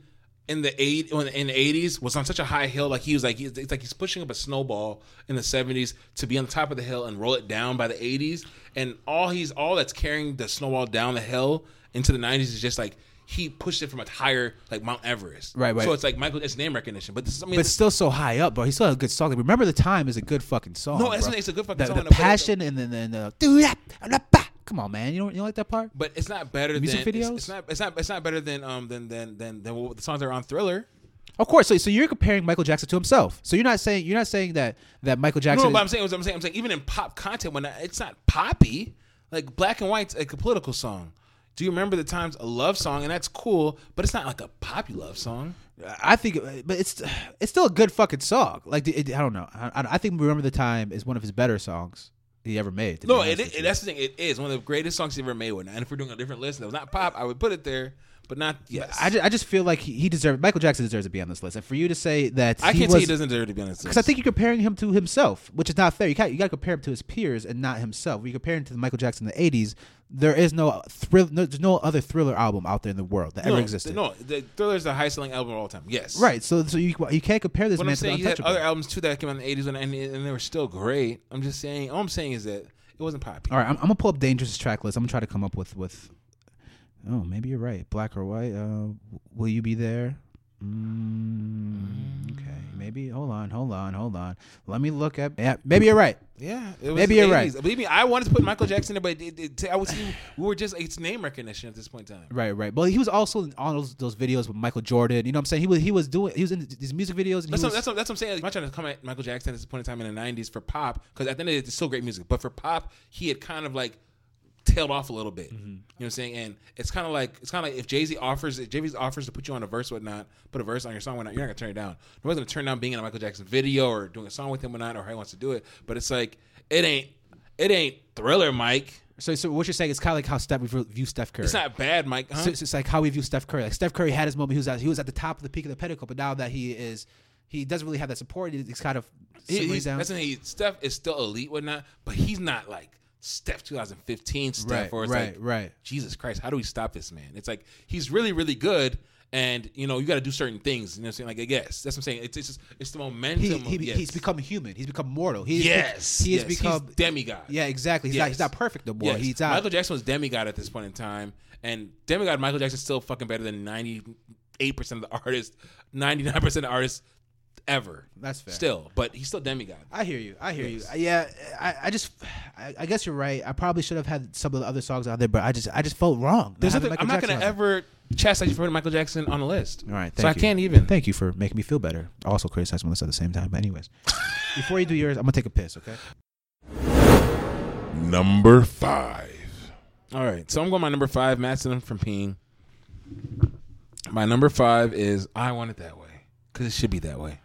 in the eight in the eighties was on such a high hill, like he was like it's like he's pushing up a snowball in the seventies to be on the top of the hill and roll it down by the eighties. And all he's all that's carrying the snowball down the hill into the nineties is just like. He pushed it from a higher, like Mount Everest. Right, right. So it's like Michael, it's name recognition. But this, I mean, but it's still so high up, bro. He still has a good song. Like, Remember the Time is a good fucking song. No, it's, it's a good fucking the, song. The and passion and then and the, do that. Come on, man. You don't you don't like that part? But it's not better music than music videos. It's, it's not. It's not. It's not better than um than than than, than the songs that are on Thriller. Of course. So, so you're comparing Michael Jackson to himself. So you're not saying you're not saying that that Michael Jackson. No, no but I'm saying I'm saying I'm saying even in pop content when I, it's not poppy, like Black and White's like a political song. Do you remember the times a love song? And that's cool, but it's not like a poppy love song. I think, but it's it's still a good fucking song. Like it, I don't know. I, I think Remember the Time is one of his better songs. he ever made. No, it, it, that's the thing. It is one of the greatest songs he ever made. Now, and if we're doing a different list that was not pop, I would put it there. But not yes. I just, I just feel like he, he deserves. Michael Jackson deserves to be on this list. And for you to say that I he can't was, say he doesn't deserve to be on this list because I think you're comparing him to himself, which is not fair. You got you got to compare him to his peers and not himself. When you compare him to the Michael Jackson in the eighties. There is no thrill. No, there's no other Thriller album out there in the world that no, ever existed. No, the Thriller is the highest selling album of all time. Yes, right. So, so you you can't compare this. What man I'm saying, to the untouchable. You had other albums too that came out in the eighties and, and, and they were still great. I'm just saying. All I'm saying is that it wasn't popular. All right, I'm, I'm gonna pull up Dangerous's track list. I'm gonna try to come up with with. Oh, maybe you're right. Black or White. Uh, will you be there? Mm, okay, maybe. Hold on, hold on, hold on. Let me look at. Yeah, maybe you're right. Yeah, it was maybe you're right. Believe me, I wanted to put Michael Jackson there, but it, it, I was we were just it's name recognition at this point in time. Right, right. But he was also in all those, those videos with Michael Jordan. You know what I'm saying? He was he was doing he was in these music videos. And that's, he what, was, that's what that's what I'm saying. Like, I'm not trying to come at Michael Jackson at this point in time in the nineties for pop because at the end of it, it's still great music. But for pop, he had kind of like. Tailed off a little bit, mm-hmm. You know what I'm saying, and it's kind of like it's kind of like if Jay-Z offers, if Jay-Z offers to put you on a verse, or whatnot, put a verse on your song, whatnot, you're not gonna turn it down. Nobody's gonna turn down being in a Michael Jackson video or doing a song with him, whatnot, or how he wants to do it. But it's like it ain't, it ain't Thriller, Mike. So, so what you're saying is kind of like how Steph, we view Steph Curry. It's not bad, Mike. Huh? So, so it's like how we view Steph Curry. Like Steph Curry had his moment. He was at, he was at the top of the peak of the pinnacle, but now that he is. He doesn't really have that support. It's kind of he, he's, down. That's the thing. Steph is still elite, whatnot, but he's not like Steph twenty fifteen Steph. Right, or it's right, like, right. Jesus Christ, how do we stop this man? It's like he's really, really good, and you know you got to do certain things. You know what I'm saying? Like I guess that's what I'm saying. It's, it's just it's the momentum. He, he, of, yes. He's become human. He's become mortal. He's, yes, he, he yes. has become he's demigod. Yeah, exactly. He's yes. not he's not perfect no more. Yes. He's not. Michael Jackson was demigod at this point in time, and demigod Michael Jackson's still fucking better than ninety-eight percent of the artists, ninety-nine percent of the artists. Ever. That's fair. Still, but he's still demigod. I hear you. I hear yes. you. Yeah, I, I just, I, I guess you're right. I probably should have had some of the other songs out there, but I just, I just felt wrong. Not other, I'm not going to ever chastise you for Michael Jackson on the list. All right. Thank so you. I can't even. Thank you for making me feel better. I also criticize my list at the same time. But anyways, before you do yours, I'm going to take a piss, okay? Number five. All right. So I'm going my number five, Madsen from peeing. My number five is I Want It That Way. Because it should be that way.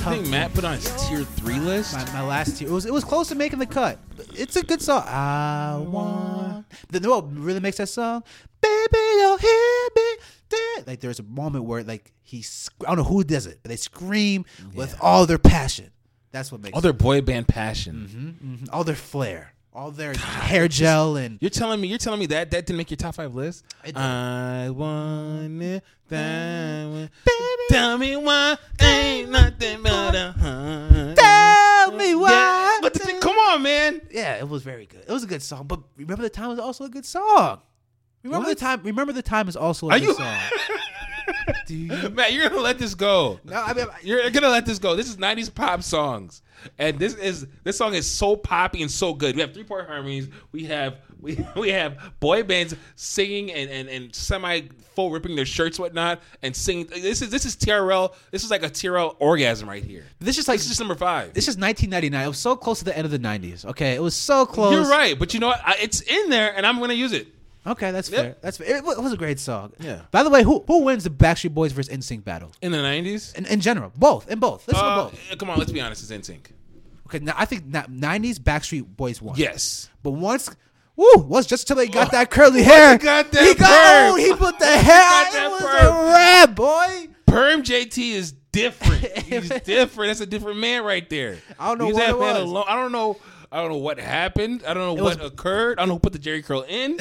I think Matt put on his tier three list. My, my last tier, it was it was close to making the cut. It's a good song. I want the no really makes that song. Baby, don't hear me. Dead. Like there's a moment where like he, sc- I don't know who does it, but they scream yeah. with all their passion. That's what makes all it. Their boy band passion, mm-hmm, mm-hmm. all their flair, all their God, hair gel, and you're telling me you're telling me that that didn't make your top five list. I want it that way. Baby. Tell me why ain't nothing but a hunt. Tell me why. Yeah. But the thing, come on, man. Yeah, it was very good. It was a good song, but Remember the Time is also a good song. Remember what? the time. Remember the time is also a Are good you? song. Do you? Matt, you're gonna let this go. No, I mean you're gonna let this go. This is nineties pop songs, and this is this song is so poppy and so good. We have three part harmonies. We have we we have boy bands singing and and, and semi full ripping their shirts whatnot and singing. This is this is T R L. This is like a T R L orgasm right here. This is like this is just number five. This is nineteen ninety-nine. It was so close to the end of the nineties. Okay, it was so close. You're right, but you know what? I, it's in there, and I'm gonna use it. Okay, that's yep. fair. That's fair. It was a great song. Yeah. By the way, who who wins the Backstreet Boys versus N Sync battle in the nineties? In, in general, both. In both. Let's uh, go both. Come on, let's be honest. It's N Sync. Okay, now I think nineties Backstreet Boys won. Yes, but once, woo, once just until they got oh, that curly hair, he got that he got, perm. Oh, he put the hair. Got that it was perm. A rap, boy. Perm J T is different. He's different. That's a different man right there. I don't know He's what that man alone. I don't know. I don't know what happened. I don't know it what was, occurred. I don't know who put the Jerry curl in.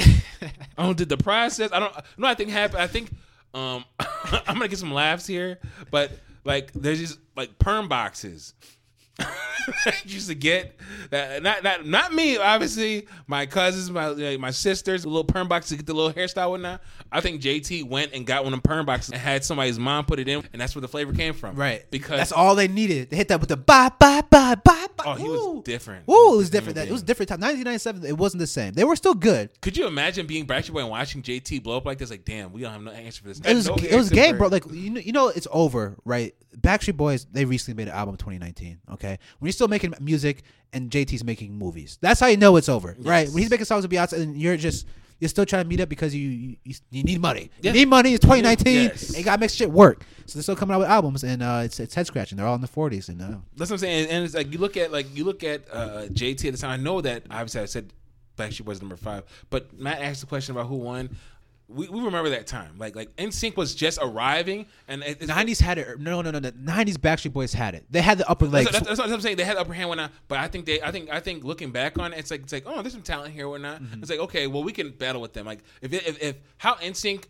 I don't did the process. I don't know. I think happened. I think um, I'm gonna get some laughs here, but like there's just like perm boxes. used to get that. Not not not me, obviously. My cousins, my like, my sisters, the little perm boxes to get the little hairstyle and whatnot. I think J T went and got one of them perm boxes and had somebody's mom put it in, and that's where the flavor came from. Right, because that's all they needed. They hit that with the ba ba ba ba ba. Oh, he Ooh. was different. Ooh, it was different. That, it was different time. nineteen ninety-seven, it wasn't the same. They were still good. Could you imagine being Backstreet Boy and watching J T blow up like this? Like, damn, we don't have no answer for this. It was no it was game, bro. Like you know, you know, it's over, right? Backstreet Boys, they recently made an album in twenty nineteen, okay? When you're still making music and J T's making movies. That's how you know it's over, yes. right? When he's making songs with Beyonce and you're just, you're still trying to meet up because you you, you need money. Yes. You need money, it's twenty nineteen, yes. and you gotta make shit work. So they're still coming out with albums and uh, it's it's head-scratching. They're all in the forties. And uh, that's what I'm saying. And it's like, you look at, like, you look at uh, J T at the time. I know that, obviously I said Backstreet Boys number five, but Matt asked the question about who won. We we remember that time. Like, like N Sync was just arriving. And it, it, nineties had it. No, no, no, no. nineties Backstreet Boys had it. They had the upper leg. That's, that's what I'm saying. They had the upper hand when I, but I think they, I think, I think looking back on it, it's like, it's like, oh, there's some talent here or not. Mm-hmm. It's like, okay, well, we can battle with them. Like, if, if, if how N Sync,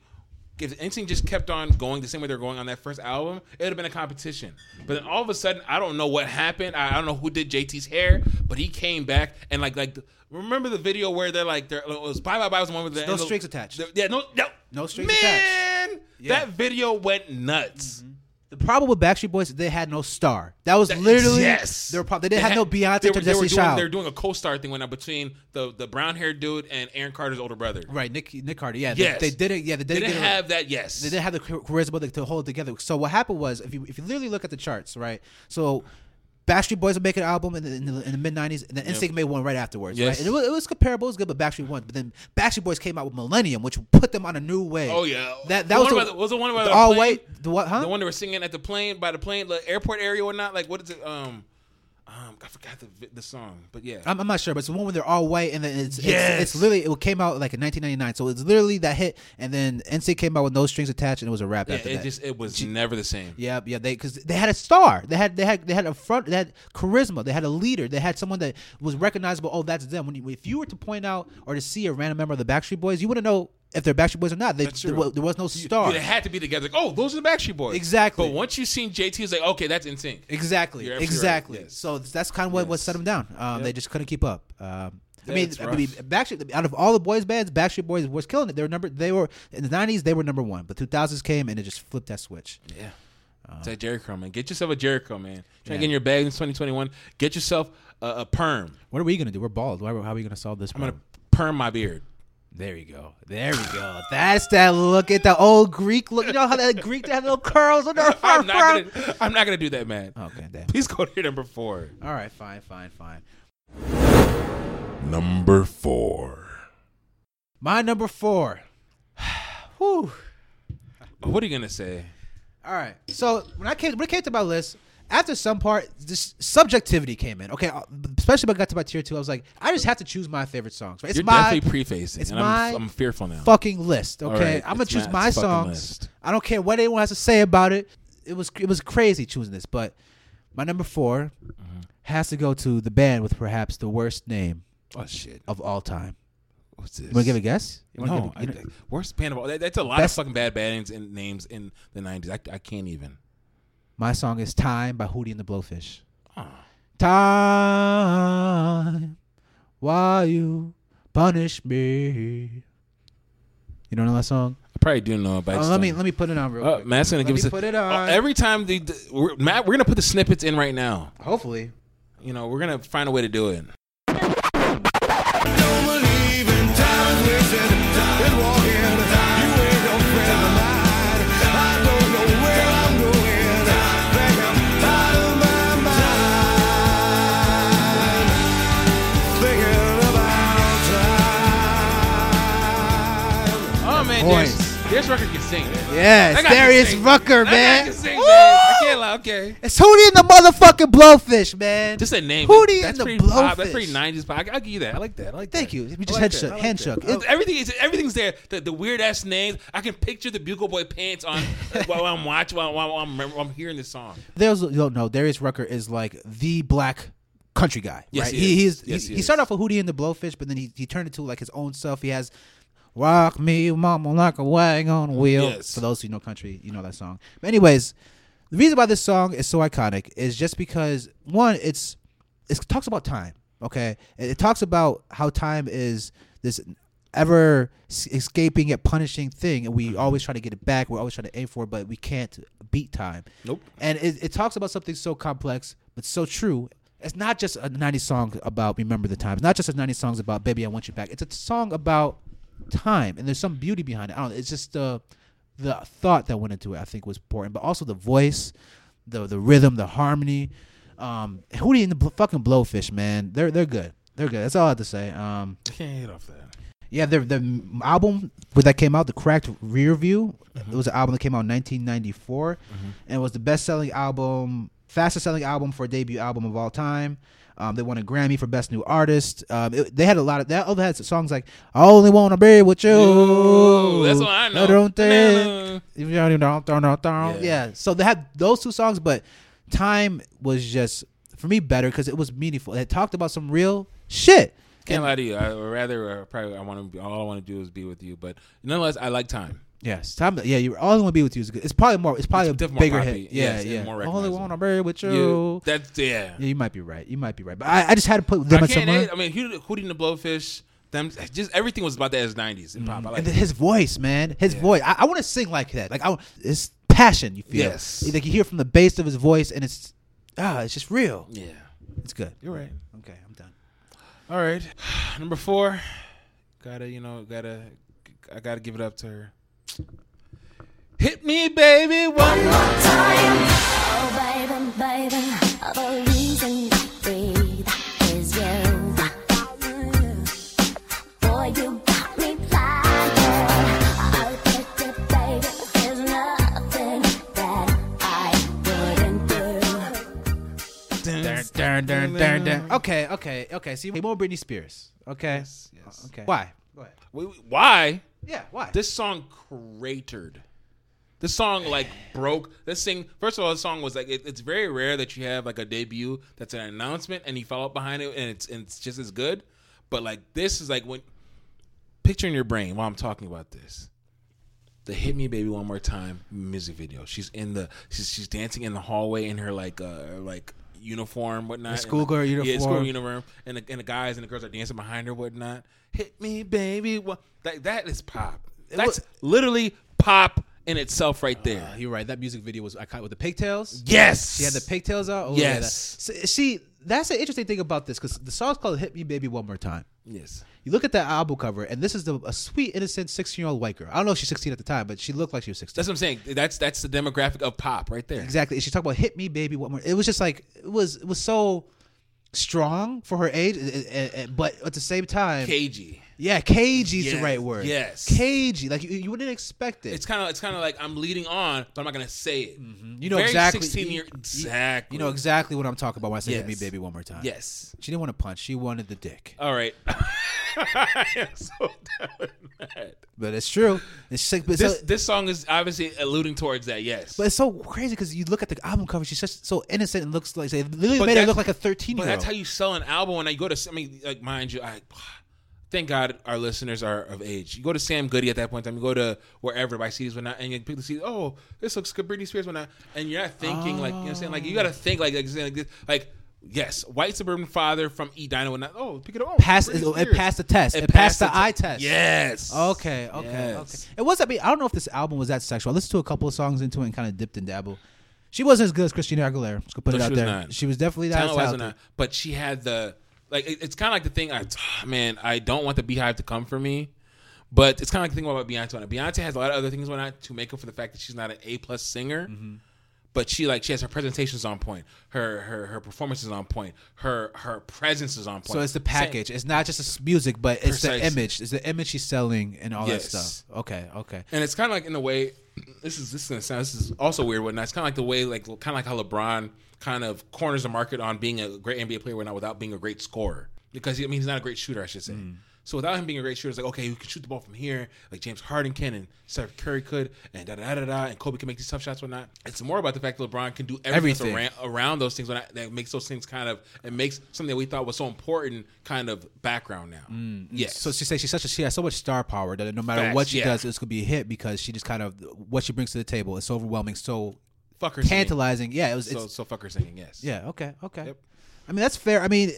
if N Sync just kept on going the same way they're going on that first album, it would have been a competition. But then all of a sudden, I don't know what happened. I, I don't know who did J T's hair, but he came back and like, like, remember the video where they're like, they're, it was bye bye bye was the one with the no end, strings attached. Yeah, no, no, no strings Man, attached. Man, yeah. that video went nuts. Mm-hmm. The problem with Backstreet Boys is they had no star. That was that, literally yes. They, were pro- they didn't they had, have no Beyonce they were, or they Destiny's Child. They were doing a co-star thing went up between the, the brown haired dude and Aaron Carter's older brother. Right, Nick Nick Carter. Yeah, yes. they, they didn't. Yeah, they didn't, they didn't get have a, that. Yes, they didn't have the charisma to hold it together. So what happened was, if you if you literally look at the charts, right? So Backstreet Boys would make an album in the, in the, in the mid nineties, and then N Sync yep. made one right afterwards. Yes. Right? And it was, it was comparable, it was good, but Backstreet won. But then Backstreet Boys came out with Millennium, which put them on a new way. Oh yeah, that that the was, one the, was the one about the, the all plane? White. The what? Huh? The one they were singing at the plane by the plane, the airport area or not? Like what is it? Um, um, I forgot the the song, but yeah, I'm, I'm not sure. But it's the one where they're all white, and then it's yes. it's, it's literally it came out like in nineteen ninety-nine, so it's literally that hit. And then N Sync came out with No Strings Attached, and it was a wrap yeah, after it that. Just, it was G- never the same. Yeah, yeah, they because they had a star, they had they had they had a front, they had charisma, they had a leader, they had someone that was recognizable. Oh, that's them. When you, if you were to point out or to see a random member of the Backstreet Boys, you wouldn't know if they're Backstreet Boys or not. They, there, was, there was no star. They had to be together. Like, oh, those are the Backstreet Boys. Exactly. But once you seen J T, it's like, okay, that's N Sync. Exactly. Exactly. Right. Yes. So that's kind of what, yes. what set them down. Um, yep. They just couldn't keep up. Um, I mean, I mean, Backstreet, out of all the boys bands, Backstreet Boys was killing it. They were number. They were in the nineties. They were number one. But two thousands came and it just flipped that switch. Yeah. Um, it's like Jericho, man. Get yourself a Jericho, man. Try yeah. to get in your bag in twenty twenty-one. Get yourself a, a perm. What are we gonna do? We're bald. How are we gonna solve this problem? I'm gonna perm my beard. There you go. There we go. That's that look at the old Greek look. You know how that Greek that had little curls on their I'm not gonna, I'm not gonna do that, man. Okay, damn. Please go to number four. All right, fine, fine, fine. Number four. My number four. Whew. What are you gonna say? All right. So when I came when it came to my list, after some part, this subjectivity came in. Okay, especially when I got to my tier two, I was like, I just have to choose my favorite songs. It's You're my, definitely prefacing. It's and my I'm, I'm fearful now. Fucking list. Okay, right, I'm gonna choose my songs. List. I don't care what anyone has to say about it. It was it was crazy choosing this, but my number four mm-hmm. has to go to the band with perhaps the worst name oh, shit. of all time. What's this? You want to give a guess? You no, give a, you I, worst band of all. That, that's a lot best, of fucking bad band names in the nineties. I, I can't even. My song is Time by Hootie and the Blowfish. Oh. Time, why you punish me? You don't know that song? I probably do know about it. Oh, let me let me put it on real oh, quick. Matt's gonna let give us. Put a, it on. Oh, every time the, the we're, Matt, we're gonna put the snippets in right now. Hopefully, you know we're gonna find a way to do it. Darius Rucker can sing. Yes, Darius Rucker, man. I can sing, man. I can't lie, okay. It's Hootie and the motherfucking Blowfish, man. Just a name. Hootie and the Blowfish. Pop. That's pretty nineties pop. I'll give you that. I like that. I like Thank that. Thank you. We just like head, hand shook. Like everything is, everything's there. The, the weird-ass names. I can picture the Bugle Boy pants on while I'm watching, while, while, I'm, while I'm hearing this song. There's, you don't know, Darius Rucker is like the black country guy. Yes, right? he, he is. Yes, he, he, he started off with Hootie and the Blowfish, but then he, he turned into like his own self. He has... Rock me, mama, like a wagon wheel. Yes. For those who know country, you know that song. But anyways, the reason why this song is so iconic is just because, one, it's it talks about time, okay? It talks about how time is this ever escaping yet punishing thing, and we always try to get it back. We're always trying to aim for it, but we can't beat time. Nope. And it, it talks about something so complex but so true. It's not just a nineties song about remember the time. It's not just a nineties song about baby, I want you back. It's a song about time, and there's some beauty behind it. I don't know. It's just the uh, the thought that went into it, I think, was important, but also the voice, the the rhythm, the harmony. Um, Hootie and the bl- fucking Blowfish, man, they're they're good. They're good. That's all I have to say. Um, can't get off that. Yeah, their the album that came out, The Cracked Rear View, mm-hmm. it was an album that came out in nineteen ninety-four, mm-hmm. and it was the best-selling album, fastest-selling album for a debut album of all time. Um, they won a Grammy for Best New Artist. Um, it, they had a lot of that. Other had songs like "I Only Wanna Be With You." Ooh, that's what I know. I don't think. Yeah. yeah. So they had those two songs, but "Time" was just for me better because it was meaningful. It talked about some real shit. Can't lie to you. I would rather uh, probably I want to. All I want to do is be with you. But nonetheless, I like time. Yes, time. Yeah, you all I want to be with you is good. It's probably more. It's probably it's a bigger hit. Yeah, yes, yeah. More only want to be with you. you. That's yeah. Yeah, you might be right. You might be right. But I, I just had to put them I can't in some. I mean, Hootie and the Blowfish. Them just everything was about that as nineties and pop. Mm. I like and that. His voice, man. His yeah. voice. I, I want to sing like that. Like I, it's passion. You feel. Yes. Like you hear from the bass of his voice, and it's ah, it's just real. Yeah, it's good. You're right. Okay, I'm done. All right, number four, gotta you know gotta I gotta give it up to her. Hit me, baby, one more time. Oh, baby, baby, all the reason to breathe is you. Boy, you got me flying. Oh, baby, baby, there's nothing that I wouldn't do. Dun, dun, dun, dun, dun. Okay, okay, okay. See, more Britney Spears. Okay, yes, yes. Okay. Why? Wait, wait, why? Yeah, why? This song cratered. This song like broke. This thing. First of all, this song was like it, it's very rare that you have like a debut that's an announcement and you follow up behind it and it's and it's just as good. But like this is like when picture in your brain while I'm talking about this. The "Hit Me, Baby, One More Time" music video. She's in the she's, she's dancing in the hallway in her like uh like uniform whatnot. The schoolgirl uniform. Yeah, school uniform. And the, and the guys and the girls are dancing behind her whatnot. Hit me, baby. What? That, that is pop. That's was, literally pop in itself right there. Uh, you're right. That music video was iconic with the pigtails. Yes. She had the pigtails out. Oh, yes. Yeah, that. So, see, that's an interesting thing about this because the song's called "Hit Me, Baby, One More Time." Yes. You look at that album cover, and this is the, a sweet, innocent sixteen-year-old white girl. I don't know if she's sixteen at the time, but she looked like she was sixteen. That's what I'm saying. That's that's the demographic of pop right there. Exactly. And she talked about "Hit Me, Baby, One More." It was just like it was it was so strong for her age, but at the same time, cagey. Yeah, cagey is yes, the right word. Yes, cagey. Like you, you wouldn't expect it. It's kind of, it's kind of like I'm leading on, but I'm not gonna say it. Mm-hmm. You know very exactly. sixteen year exactly. You know exactly what I'm talking about when I say yes. "Hit me, baby, one more time." Yes. She didn't want to punch. She wanted the dick. All right. I'm so down with that. But it's true. It's like, but this, so, this song is obviously alluding towards that. Yes. But it's so crazy because you look at the album cover. She's just so innocent and looks like they literally but made her look like a thirteen year old. But that's how you sell an album. When I go to, I mean, like mind you, I. Thank God our listeners are of age. You go to Sam Goody at that point in time. You go to wherever by C Ds when not, and you pick the C D. Oh, this looks good, Britney Spears when not, and you're not thinking oh. like you know what I'm saying. Like you got to think like like, like like yes, white suburban father from E Dino and not. Oh, pick it up. Oh, pass it, it passed the test. It, it passed, passed the, the t- eye test. Yes. Okay. Okay. Yes. Okay. It was. I mean, I don't know if this album was that sexual. I listened to a couple of songs into it and kind of dipped and dabbled. She wasn't as good as Christina Aguilera. Let's go put no, it out she there. Not. She was definitely not. Talent wasn't not, but she had the. Like it's kind of like the thing. I man, I don't want the Beehive to come for me, but it's kind of like the thing about Beyonce. Beyonce has a lot of other things going on to make up for the fact that she's not an A plus singer, mm-hmm. but she like she has her presentations on point, her her her performance is on point, her her presence is on point. So it's the package. Same. It's not just this music, but it's Precise. the image. It's the image she's selling and all yes. that stuff. Okay, okay. And it's kind of like in a way, this is this is gonna sound this is also weird. Whatnot. It's kind of like the way like kind of like how LeBron. Kind of corners the market on being a great N B A player right now without being a great scorer because I mean he's not a great shooter I should say. Mm. So without him being a great shooter, it's like okay, you can shoot the ball from here like James Harden can and Steph Curry could and da da da da and Kobe can make these tough shots whatnot. It's more about the fact that LeBron can do everything, everything. Around, around those things whatnot, that makes those things kind of it makes something that we thought was so important kind of background now. Mm. Yes. So she says she's such a she has so much star power that no matter Facts, what she yeah. does, it's gonna be a hit because she just kind of what she brings to the table is so overwhelming so. Fucker singing. Tantalizing. Yeah, it was so, it's, so fucker singing, yes. Yeah, okay, okay. Yep. I mean, that's fair. I mean,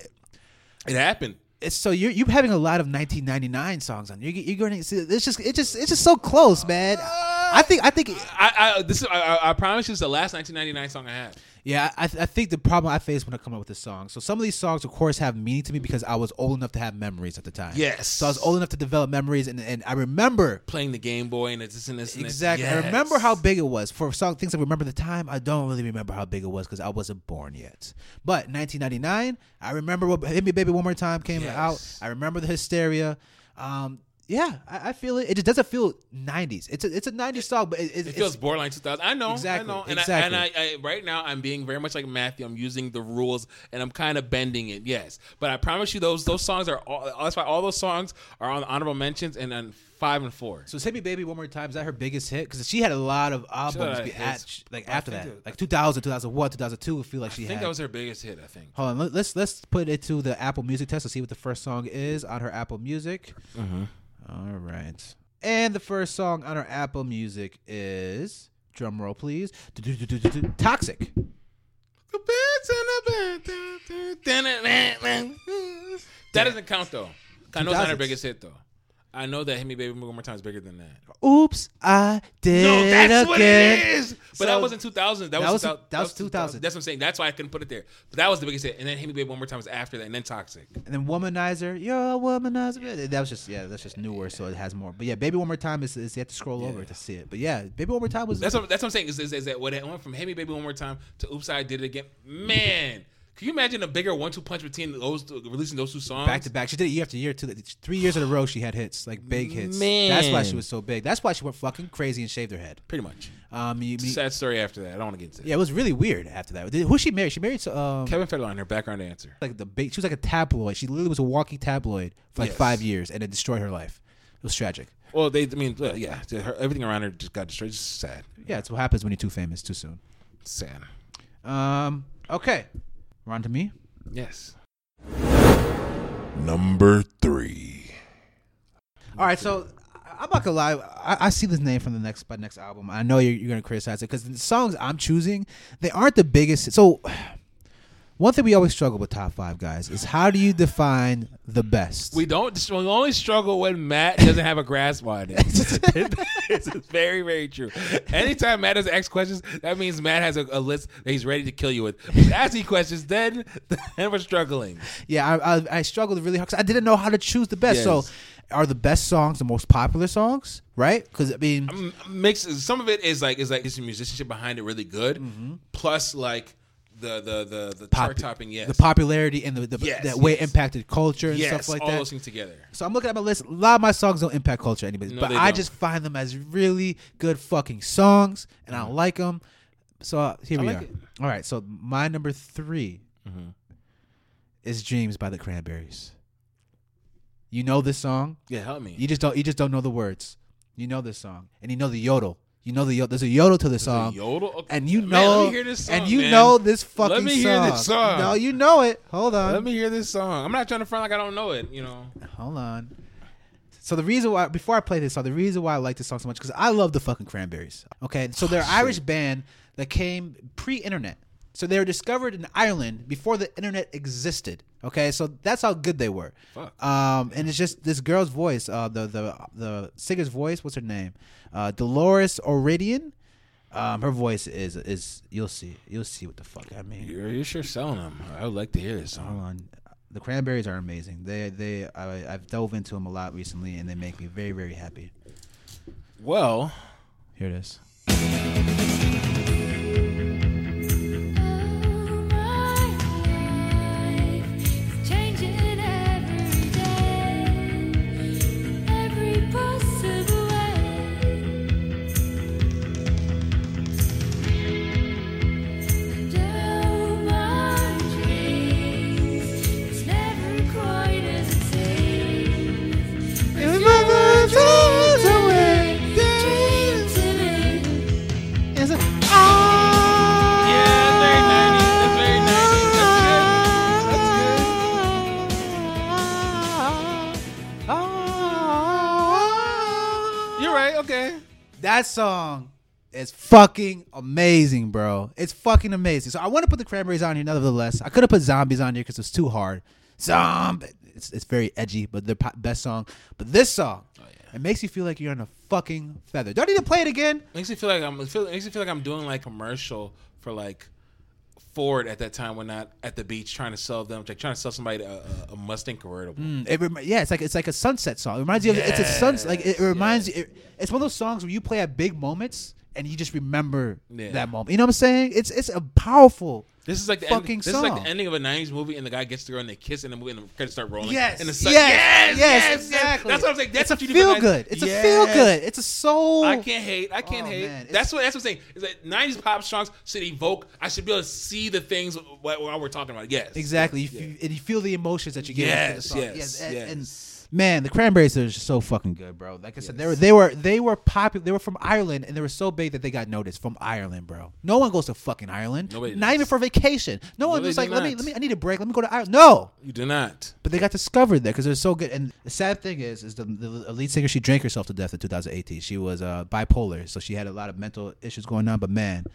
it happened. It's so you're you having a lot of nineteen ninety-nine songs on. You're, you're going to see. It's just it just it's just so close, man. I think I think I, I this is, I, I promise you, this is the last nineteen ninety-nine song I have. Yeah, I, I think the problem I faced when I come up with this song. So some of these songs, of course, have meaning to me because I was old enough to have memories at the time. Yes. So I was old enough to develop memories, and, and I remember playing the Game Boy and this and this. And exactly. Yes. I remember how big it was. For song things I remember at the time, I don't really remember how big it was because I wasn't born yet. But nineteen ninety-nine, I remember what "Hit Me, Baby, One More Time" came yes. out. I remember the hysteria. Um, Yeah, I, I feel it. It just doesn't feel nineties. It's a, it's a nineties song, but it, it, it feels borderline two thousand. I know, exactly, I know. And, exactly. I, and I, I, right now, I'm being very much like Matthew. I'm using the rules, and I'm kind of bending it, yes. But I promise you, those those songs are all, that's why all those songs are on honorable mentions and on five and four. So, "Hit Me, Baby, One More Time," is that her biggest hit? Because she had a lot of albums sure, at, like after that, it, like two thousand, two thousand one, two thousand two. I feel like she had. I think had. that was her biggest hit. I think. Hold on, let's let's put it to the Apple Music test to see what the first song is on her Apple Music. Mm-hmm. All right. And the first song on our Apple Music is, drum roll please, "Toxic." That doesn't count though. I know it's not our biggest hit though. I know that "Hit Me, Baby, One More Time" is bigger than that. Oops, I did again. No, that's again. what it is. But so, that wasn't two thousand. That, that was, was that, that was two thousand. That's what I'm saying. That's why I couldn't put it there. But that was the biggest hit. And then "Hit Me, Baby, One More Time" was after that. And then "Toxic." And then "Womanizer." You're a womanizer. That was just yeah. That's just newer, so it has more. But yeah, "Baby, One More Time" is, is you have to scroll yeah. over to see it. But yeah, "Baby, One More Time" was. That's what, that's what I'm saying. Is, is, is that what it went from "Hit Me, Baby, One More Time" to "Oops, I Did It Again"? Man. Can you imagine a bigger one-two punch between those two, releasing those two songs back to back? She did it year after year, too. Three years in a row, she had hits, like big hits. Man. That's why she was so big. That's why she went fucking crazy and shaved her head. Pretty much. Um, you, it's me, a sad story after that. I don't want to get into it. Yeah, it was really weird after that. Who she married? She married to, um, Kevin Federline. Her background dancer. Like the big, she was like a tabloid. She literally was a walking tabloid for like yes. five years, and it destroyed her life. It was tragic. Well, they. I mean, yeah, her, everything around her just got destroyed. It's just sad. Yeah, it's what happens when you're too famous too soon. Sad. Um. Okay. On to me? Yes. Number three. All right, so I'm not gonna lie. I, I see this name from the next by next album. I know you're, you're gonna criticize it because the songs I'm choosing, they aren't the biggest. So one thing we always struggle with top five guys is how do you define the best? We don't. We only struggle when Matt doesn't have a grasp on it. It's very, very true. Anytime Matt doesn't ask questions, that means Matt has a, a list that he's ready to kill you with. If asking questions, then, then we're struggling. Yeah, I, I, I struggled really hard because I didn't know how to choose the best. Yes. So are the best songs the most popular songs, right? Because, I mean... Um, mix, some of it is like, is like is the musicianship behind it really good, mm-hmm. plus like... The the the, the Popu- chart topping, yes. The popularity and the, the yes, that yes. way it impacted culture and yes, stuff like all that. All those things together. So I'm looking at my list. A lot of my songs don't impact culture, anyways, no, but I don't. just find them as really good fucking songs, and mm-hmm. I like them. So uh, here I we like are. It. All right. So my number three mm-hmm. is "Dreams" by the Cranberries. You know this song? Yeah, help me. You just don't. You just don't know the words. You know this song, and you know the yodel. You know the yodel. There's a yodel to the song. Yodel? Okay. And you know, man, let me hear this song, and you man. know this fucking song. Let me song. hear this song. No, you know it. Hold on. Let me hear this song. I'm not trying to front like I don't know it. You know. Hold on. So the reason why before I play this song, the reason why I like this song so much because I love the fucking Cranberries. Okay, so they're oh, Irish shit. band that came pre-internet. So they were discovered in Ireland before the internet existed. Okay, so that's how good they were. Fuck. Um, and it's just this girl's voice, uh, the the the singer's voice. What's her name? Uh, Dolores O'Riordan. Um, her voice is is you'll see you'll see what the fuck I mean. You're, you're sure selling them. I would like to hear this song. Hold on. The Cranberries are amazing. They they I, I've dove into them a lot recently, and they make me very very happy. Well, here it is. That song It's fucking amazing, bro. It's fucking amazing. So I want to put the Cranberries on here, nevertheless. I could have put Zombies on here because it's too hard. Zombie. It's, it's very edgy, but their best song. But this song, oh, yeah. It makes you feel like you're on a fucking feather. Don't need to play it again. Makes me feel like I'm. It feel, makes me feel like I'm doing like commercial for like Ford at that time. We're not at the beach trying to sell them, like trying to sell somebody a, a Mustang convertible. Mm, it rem- yeah, it's like it's like a sunset song. It reminds you. Yes. Of, it's a sunset. Like it reminds yes. you. It, it's one of those songs where you play at big moments. And you just remember yeah. that moment. You know what I'm saying? It's it's a powerful this is like the fucking end, this song. This is like the ending of a nineties movie, and the guy gets the girl, and they kiss, and the movie, and the credits start rolling. Yes, and yes, yes, yes, exactly. That's what I'm saying. That's it's what a you feel do good. It's yes. a feel good. It's a soul. I can't hate. I can't oh, hate. That's what that's what I'm saying. Is that nineties pop songs should evoke. I should be able to see the things while we're talking about. Yes, exactly. You yeah. f- and you feel the emotions that you get. Yes, the song. yes, yes. And, yes. and man, the Cranberries are just so fucking good, bro. Like I yes. said, they were they were they were popular. They were from Ireland, and they were so big that they got noticed from Ireland, bro. No one goes to fucking Ireland, Nobody not does. even for vacation. No Nobody one was like, not. let me let me. I need a break. Let me go to Ireland. No, you do not. But they got discovered there because they're so good. And the sad thing is, is the, the lead singer, she drank herself to death in two thousand eighteen. She was uh, bipolar, so she had a lot of mental issues going on. But man,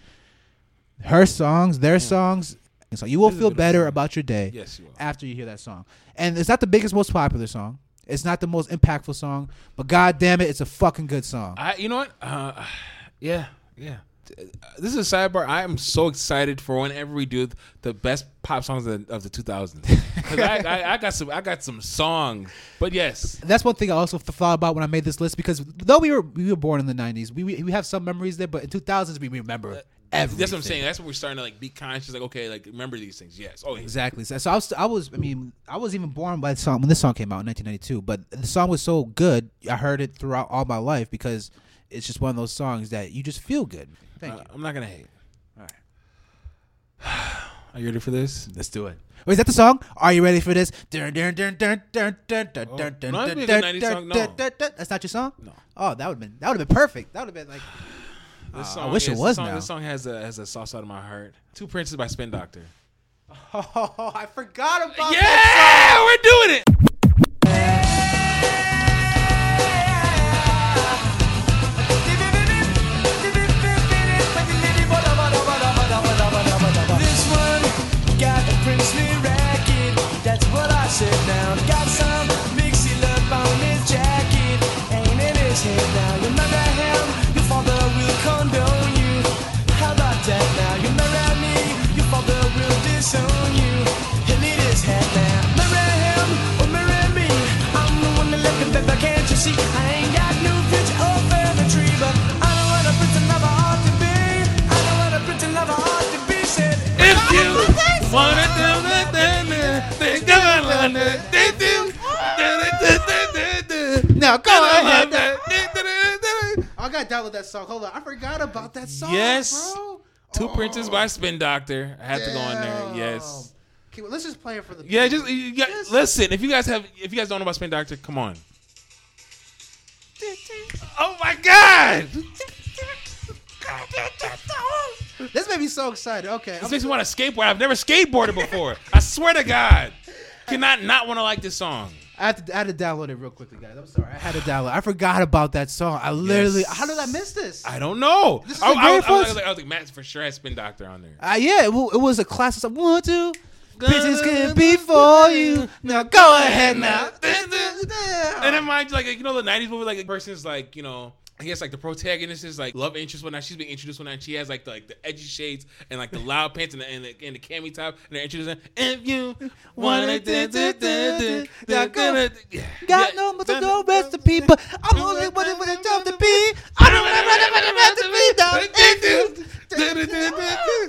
her songs, their yeah. songs. So you will feel better about your day yes, you will. After you hear that song. And it's not the biggest, most popular song. It's not the most impactful song, but god damn it, it's a fucking good song. I, you know what? Uh, yeah, yeah. This is a sidebar. I am so excited for whenever we do the best pop songs of the, of the two thousands. Because I, I, I got some, I got some songs. But yes, that's one thing I also thought about when I made this list. Because though we were we were born in the nineties, we we, we have some memories there. But in two thousands, we remember. Uh, Everything. That's what I'm saying. That's what we're starting to like be conscious. Like, okay, like remember these things. Yes. Oh, yeah. Exactly. So I was, I was, I mean, I was even born by the song when this song came out in nineteen ninety-two. But the song was so good, I heard it throughout all my life because it's just one of those songs that you just feel good. Thank uh, you. I'm not gonna hate. All right. Are you ready for this? Let's do it. Wait, is that the song? Are you ready for this? Dun dun dun dun dun dun dun oh, dun dun dun dun dun dun dun dun. That's not your song? No. Oh, that would have been that would have been perfect. That would have been like. This song uh, I wish is, it was this song, now. This song has a has a soft spot in my heart. Two Princes by Spin Doctor. Oh, I forgot about yeah, that song. Yeah, we're doing it. This one got the princely racket. That's what I said now. Got some mixy love on his jacket. Ain't in his head now. Remember him? See, I ain't got no bitch over the tree, but I don't want a pretend lover hard to be. I don't want a pretend lover hard to be. Said, if you want to do that, then think about it. They do. Now go ahead. I gotta download that song. Hold on, I forgot about that song. Yes, bro. Two oh. Princes by Spin Doctor. I had Damn. to go in there. Yes. Okay, well, let's just play it for the. Yeah, just you got, yes. listen. If you guys have, if you guys don't know about Spin Doctor, come on. Oh my god! This made me so excited. Okay, this I'm makes me want to skateboard. I've never skateboarded before. I swear to God, cannot not want to like this song. I had to, I had to download it real quickly, guys. I'm sorry, I had to download. I forgot about that song. I literally, yes. how did I miss this? I don't know. This is I, I, I, was, I, was like, I was like, Matt for sure had Spin Doctor on there. Uh, yeah, it, it was a classic song. One, two. Bitches can be for you. Now go ahead now. And then mind like, you know, the nineties movie, like the person's like, you know, I guess like the protagonist is like love interest one night. She's being introduced one night. And she has like the like the edgy shades and like the loud pants and the and the, and the cami top. And they're introducing if you wanna do do do do gonna got no more to go recipe, but I'm only what it would have done to be. I don't remember what it meant to be.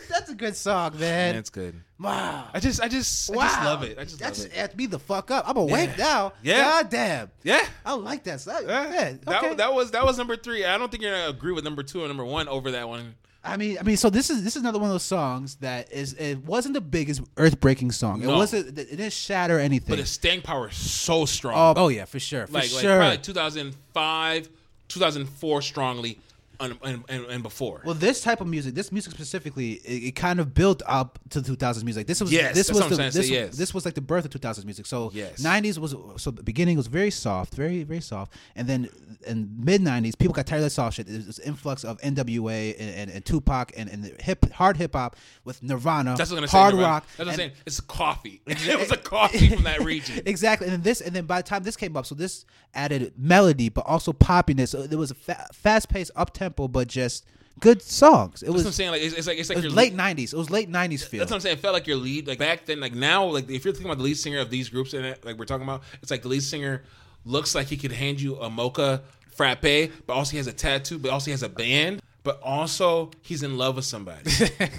That's a good song, man. That's good. Wow. I just, I just, wow. I just love it. I just that love just it. Amped me the fuck up. I'm awake yeah. now. Yeah. God damn. Yeah. I like that song. Yeah. Yeah. Okay. That, that was that was number three. I don't think you're gonna agree with number two or number one over that one. I mean, I mean, so this is this is another one of those songs that is it wasn't the biggest earth-breaking song. No. It wasn't. It didn't shatter anything. But the staying power is so strong. Oh, oh yeah, for sure. For like, sure. Like probably two thousand five, two thousand four, strongly. and, and, and before. Well, this type of music, this music specifically, it, it kind of built up to the two thousands music. This was yes, this was the, this, was, yes. this was like the birth of two thousands music. So yes. nineties was so the beginning was very soft, very very soft, and then in mid nineties people got tired of that soft shit. There's this influx of N W A and, and, and Tupac and, and hip hard hip hop with Nirvana, That's what I'm hard say, Nirvana. rock. That's what I'm saying. It's coffee. It was a coffee from that region. Exactly. And this, and then by the time this came up, so this added melody but also poppiness. So there was a fa- fast paced up tempo, but just good songs. It that's was what I'm saying. Like it's, it's like it's like it your late lead, nineties. It was late nineties feel. That's what I'm saying. It felt like your lead, like back then, like now, like if you're thinking about the lead singer of these groups, and like we're talking about, it's like the lead singer looks like he could hand you a mocha frappe, but also he has a tattoo, but also he has a band, but also he's in love with somebody.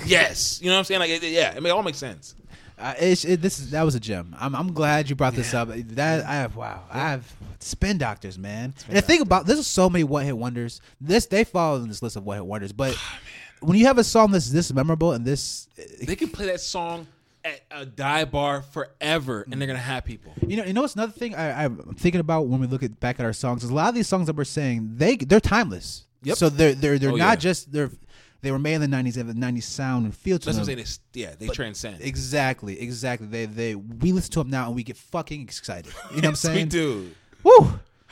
Yes, you know what I'm saying? Like it, yeah, I mean, it all makes sense. Uh, it, it, this is, that was a gem. I'm, I'm glad you brought this yeah. up. That I have wow. Yeah. I have Spin Doctors, man. Spin and the thing about this is so many one hit wonders. This they fall in this list of one hit wonders. But oh, when you have a song that's this memorable and this, they it, can play that song at a dive bar forever, and they're gonna have people. You know, you know what's another thing I, I'm thinking about when we look at back at our songs is a lot of these songs that we're saying they they're timeless. Yep. So they're they're they're oh, not yeah. just they're. They were made in the nineties. They have a nineties sound and feel to That's them. That's what I'm saying. They, yeah, they but transcend. Exactly, exactly. They, they. We listen to them now and we get fucking excited. You know what I'm saying? We do. Woo!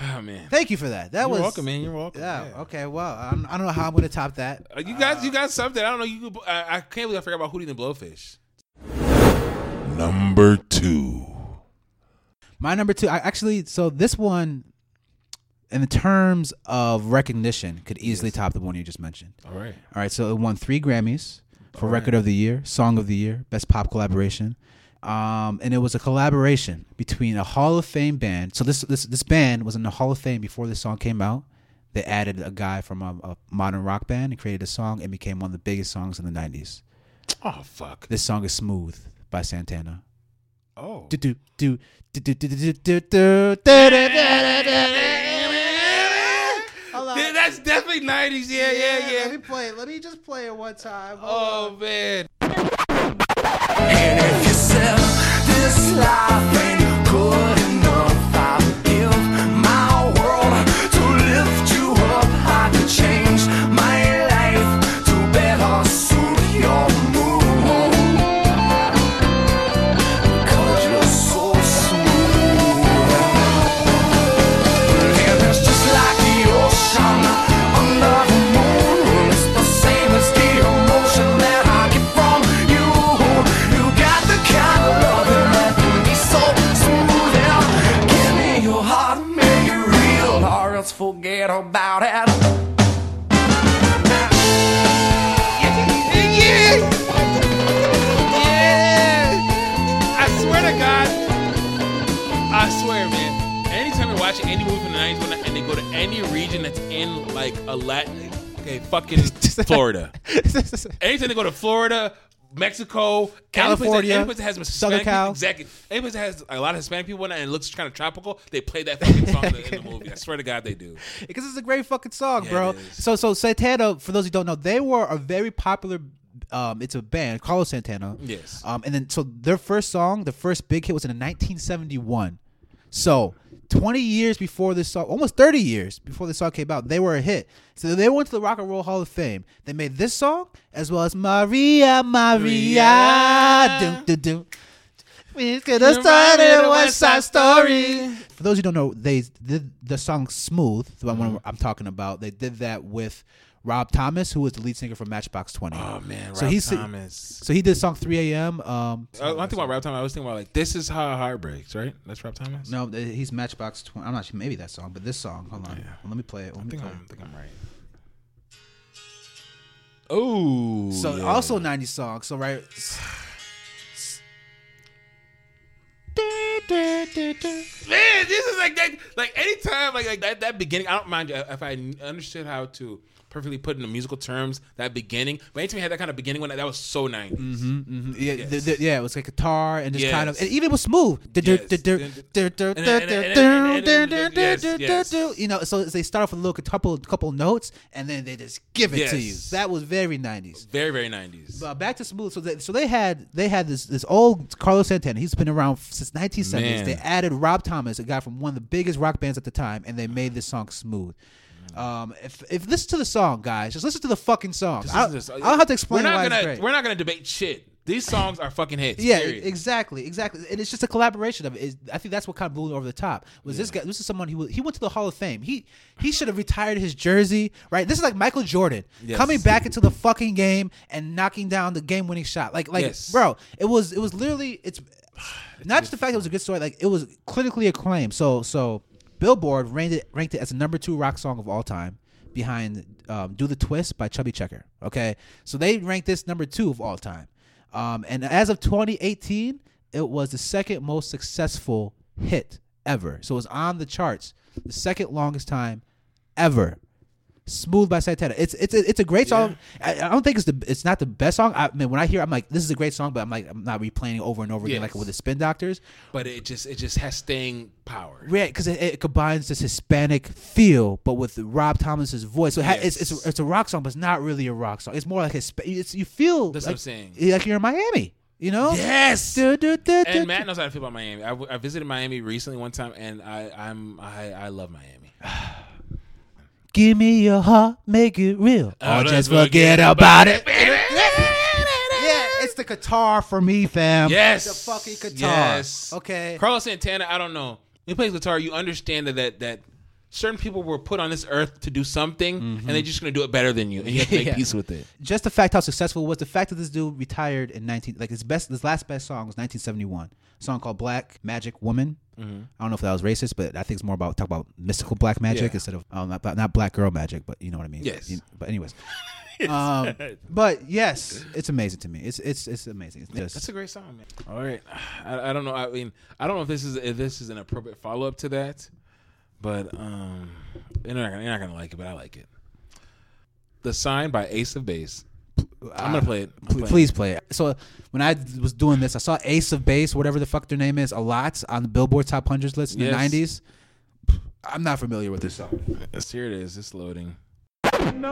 Oh man! Thank you for that. That You're was welcome, man. You're welcome. Yeah. yeah. Okay. Well, I'm, I don't know how I'm gonna top that. Uh, you guys, uh, you got something. I don't know. You. I, I can't believe I forgot about Hootie and the Blowfish. Number two. My number two. I actually. So this one. In the terms of recognition, could easily yes. top the one you just mentioned. All right. All right, so it won three Grammys for All Record right. of the Year, Song of the Year, Best Pop Collaboration. Um, and it was a collaboration between a Hall of Fame band. So this this this band was in the Hall of Fame before this song came out. They added a guy from a, a modern rock band and created a song and became one of the biggest songs in the nineties. Oh, fuck. This song is Smooth by Santana. Oh. Do, do, do, do, do, do, do, do, do, Yeah, that's definitely nineties. Yeah, yeah, yeah, yeah. Let me play it. Let me just play it one time. Hold oh, on. man. And if you sell this life ain't good enough, I'll give my world to lift you up. I can change my life to better suit your mood. Because you're so smooth. And it's just like the ocean. Forget about it. Yeah. Yeah. I swear to God. I swear, man. Anytime you're watching any movie from the nineties and they go to any region that's in like a Latin, okay, fucking Florida. Anytime they go to Florida, Mexico, California, any place that has Hispanic, SoCal. Exactly. Any place that has a lot of Hispanic people in it and it looks kind of tropical, they play that fucking song in, the, in the movie. I swear to God, they do. Because it's a great fucking song, yeah, bro. So, so Santana, for those who don't know, they were a very popular. Um, it's a band, Carlos Santana. Yes. Um, and then so their first song, the first big hit, was in nineteen seventy-one. So twenty years before this song, almost thirty years before this song came out, they were a hit. So they went to the Rock and Roll Hall of Fame. They made this song as well as Maria, Maria. Dun, dun, dun. We could have started a West Side Story. For those who don't know, they did the song Smooth, the one mm-hmm. I'm talking about. They did that with Rob Thomas, who was the lead singer for Matchbox twenty. Oh, man, so Rob Thomas. So he did song three a.m. Um, I, when I think about Rob Thomas, I was thinking about, like, This Is How a Heart Breaks, right? That's Rob Thomas? No, he's Matchbox twenty. I'm not sure. Maybe that song, but this song. Hold on. Yeah. Well, let me play it. Let I, me think play it. I think I'm right. Oh. So yeah. Also nineties song. So, right. Man, this is like that. Like, anytime, like, like that, that beginning, I don't mind you if I understood how to perfectly put in the musical terms, that beginning. But anytime you had that kind of beginning one, that was so nineties. Mm-hmm, mm-hmm. Yeah, yes. the, the, yeah, it was like guitar and just yes. kind of, and even it was smooth. You know, so they start off with a little couple, couple notes, and then they just give it yes. to you. That was very nineties. Very, very nineties. But back to smooth. So they, so they had they had this this old Carlos Santana. He's been around since nineteen seventies. Man. They added Rob Thomas, a guy from one of the biggest rock bands at the time, and they made this song Smooth. Um, if if listen to the song, guys, just listen to the fucking song. I don't have to explain. We're not why gonna it's great. We're not gonna debate shit. These songs are fucking hits. Yeah, period. exactly, exactly. And it's just a collaboration of it. It's, I think that's what kind of blew it over the top. Was yeah. this guy? This is someone who he went to the Hall of Fame. He he should have retired his jersey, right? This is like Michael Jordan yes. coming back into the fucking game and knocking down the game-winning shot. Like like, yes. bro, it was it was literally it's, it's not just the fact that it was a good story. Like it was clinically acclaimed. So so Billboard ranked it ranked it as the number two rock song of all time, behind um, "Do the Twist" by Chubby Checker. Okay, so they ranked this number two of all time. Um, and as of twenty eighteen, it was the second most successful hit ever. So it was on the charts the second longest time ever. Smooth by Santana. It's it's it's a great song. Yeah. I, I don't think it's the it's not the best song. I mean, when I hear it, I'm like, this is a great song, but I'm like, I'm not replaying it over and over again yes. like with the Spin Doctors. But it just it just has staying power. Yeah, because it, it combines this Hispanic feel, but with Rob Thomas's voice. So it yes. ha, it's it's a, it's a rock song, but it's not really a rock song. It's more like a it's you feel. That's like, what I'm saying. Like you're in Miami. You know? Yes. Do, do, do, and do, Matt do. knows how to feel about Miami. I, I visited Miami recently one time, and I I'm I, I love Miami. Give me your heart, make it real. Oh, or just forget, forget about, about it. it. Yeah, it's the guitar for me, fam. Yes. It's the fucking guitar. Yes. Okay. Carlos Santana, I don't know. He plays guitar. You understand that that, that certain people were put on this earth to do something, mm-hmm. and they're just going to do it better than you, and you have to make yeah. peace with it. Just the fact how successful it was, the fact that this dude retired in nineteen like his best, his last best song was nineteen seventy-one. A song called Black Magic Woman. Mm-hmm. I don't know if that was racist, but I think it's more about talk about mystical black magic yeah. instead of um, not, not black girl magic, but you know what I mean. Yes. You, but anyways, um, but yes, it's amazing to me. It's it's it's amazing. It's just, that's a great song, man. All right, I, I don't know. I mean, I don't know if this is if this is an appropriate follow up to that, but um, you're not, you're not gonna like it, but I like it. The Sign by Ace of Base. I'm going to play it. I'm Please play it. So when I was doing this, I saw Ace of Base, whatever the fuck their name is, a lot on the Billboard Top one hundred list in yes. the nineties. I'm not familiar with this song. Yes, here it is. It's loading. No.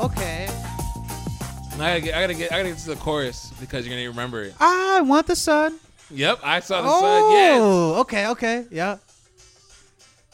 Okay. I gotta get, I gotta get, I gotta get to the chorus because you're gonna remember it. I want the sun. Yep, I saw the oh, sun. Yes. Oh, okay, okay, yeah.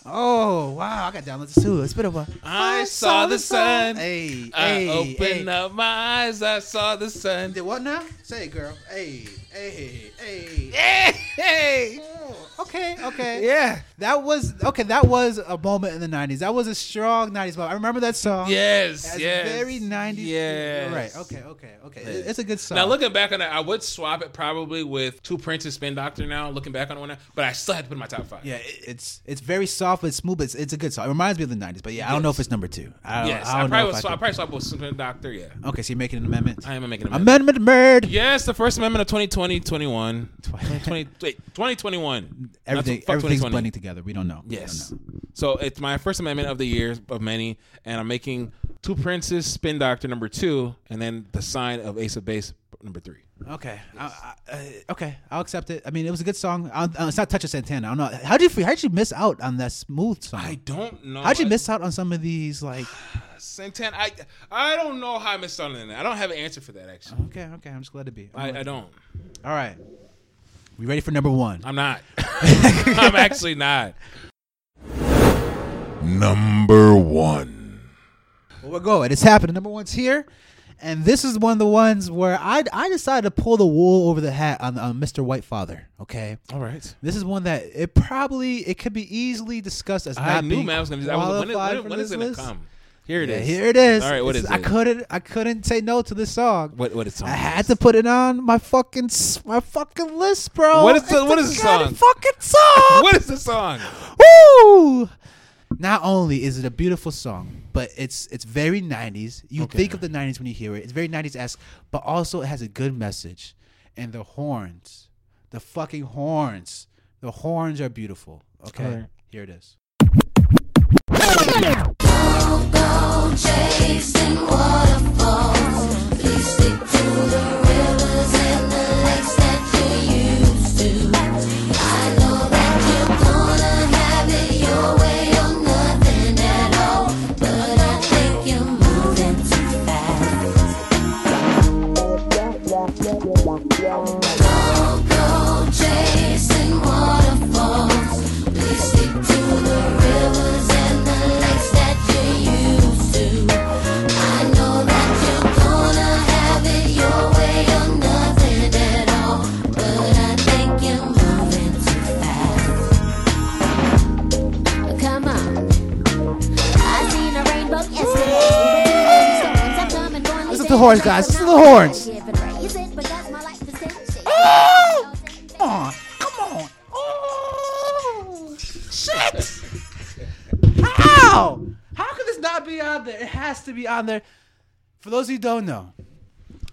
Oh wow, I got downloaded this too. It's been a while. I, I saw, saw the sun. sun. Hey, I hey, opened hey. up my eyes. I saw the sun. Did what now? Say, it, girl. Hey, hey, hey, hey, hey. Oh, okay, okay. Yeah, that was okay. That was a moment in the nineties. That was a strong nineties moment. I remember that song. Yes, yes. Very nineties. Yeah. Right. Okay. Okay. Okay. Yes. It's a good song. Now looking back on it, I would swap it probably with Two Princes, Spin Doctor. Now looking back on one, but I still had to put in my top five. Yeah, it's it's very soft. It's smooth, but it's, it's a good song. It reminds me of the nineties, but yeah, I don't yes. know if it's number two. I don't, yes, I, don't I probably know sw- I, I probably swap with Spin Doctor. Yeah. Okay, so you're making an amendment. I am making an amendment. Amendment murd. Yes, the first amendment of twenty twenty, twenty-one twenty twenty wait, twenty twenty-one Everything, to, everything's twenty twenty blending together. We don't know. Yes. Don't know. So it's my first amendment of the year of many, and I'm making Two Princes, Spin Doctor number two, and then The Sign of Ace of Base number three. Okay, yes. I, I, uh, okay, I'll accept it. I mean, it was a good song. I, I, it's not Touch of Santana. I don't know. How did you? How did you miss out on that smooth song? I don't know. How did you I, miss out on some of these like Santana? I I don't know how I missed out on that. I don't have an answer for that actually. Okay, okay, I'm just glad to be. I, I don't. All right, we ready for number one? I'm not. I'm actually not. Number one. Well, we're going. It's happening. Number one's here. And this is one of the ones where I, I decided to pull the wool over the hat on, on Mister Whitefather. Okay, all right. This is one that it probably it could be easily discussed as. I not knew, man. I was going to. When, it, when, when is it going to come? Here it yeah, is. Here it is. All right, what it's, is it? I couldn't. I couldn't say no to this song. What? What is song? I had is? to put it on my fucking my fucking list, bro. What is the? It's what is the song? Fucking song. What is the song? Woo! Not only is it a beautiful song, but it's it's very nineties. You okay. think of the nineties when you hear it. It's very nineties-esque, but also it has a good message. And the horns, the fucking horns, the horns are beautiful. Okay, right. Here it is. Go, go, chasing waterfalls. the horns, guys. Listen to the horns. Oh! Come on. Come on. Oh! Shit! How? How could this not be on there? It has to be on there. For those who don't know,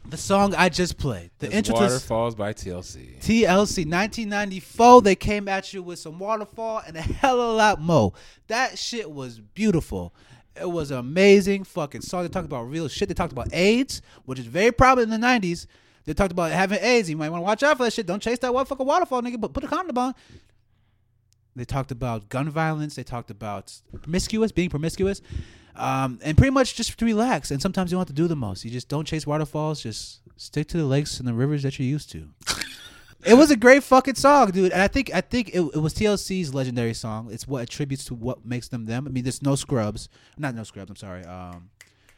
the song I just played, the intro to Waterfalls by T L C. T L C, nineteen ninety-four. They came at you with some Waterfall and a hell of a lot more. That shit was beautiful. It was an amazing fucking song. They talked about real shit. They talked about AIDS, which is very prominent in the nineties. They talked about having AIDS. You might want to watch out for that shit. Don't chase that fucking waterfall, nigga, but put a condom on. They talked about gun violence. They talked about promiscuous, being promiscuous. Um, and pretty much just to relax. And sometimes you don't have to do the most. You just don't chase waterfalls. Just stick to the lakes and the rivers that you're used to. It was a great fucking song, dude. And I think I think it, it was T L C's legendary song. It's what attributes to what makes them them. I mean, there's no scrubs. Not no scrubs, I'm sorry. Um,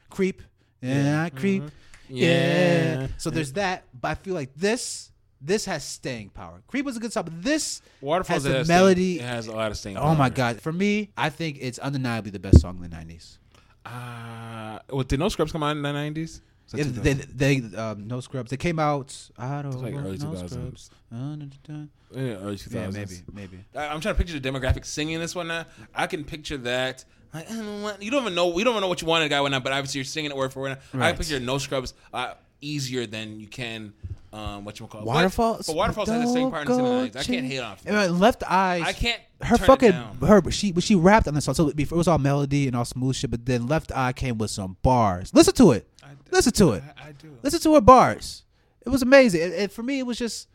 creep. Yeah, mm-hmm. Creep. Yeah. yeah. So there's that. But I feel like this... This has staying power. Creep was a good song, but this Waterfalls has the melody. Staying, it has a lot of staying power. Oh, my God. For me, I think it's undeniably the best song in the nineties. Uh, well, did No Scrubs come out in the nineties? Yeah, they, they, they um, No Scrubs. They came out, I don't know. Like early no two thousands. Scrubs. Yeah, early two thousands. Yeah, maybe, maybe. I, I'm trying to picture the demographic singing this one now. I can picture that. Like, I don't want, you don't even know. We don't even know what you want in a guy or not, but obviously you're singing it word for word. Right. I can picture No Scrubs uh, easier than you can... Um, what you call Waterfalls? But Waterfalls has the same part in the nineties. I can't hate on it. Left Eye. I can't. Her turn fucking it down. her. She she rapped on the song, so it was all melody and all smooth shit. But then Left Eye came with some bars. Listen to it. I Listen to it. I, I do. Listen to her bars. It was amazing. It, it, for me, it was just.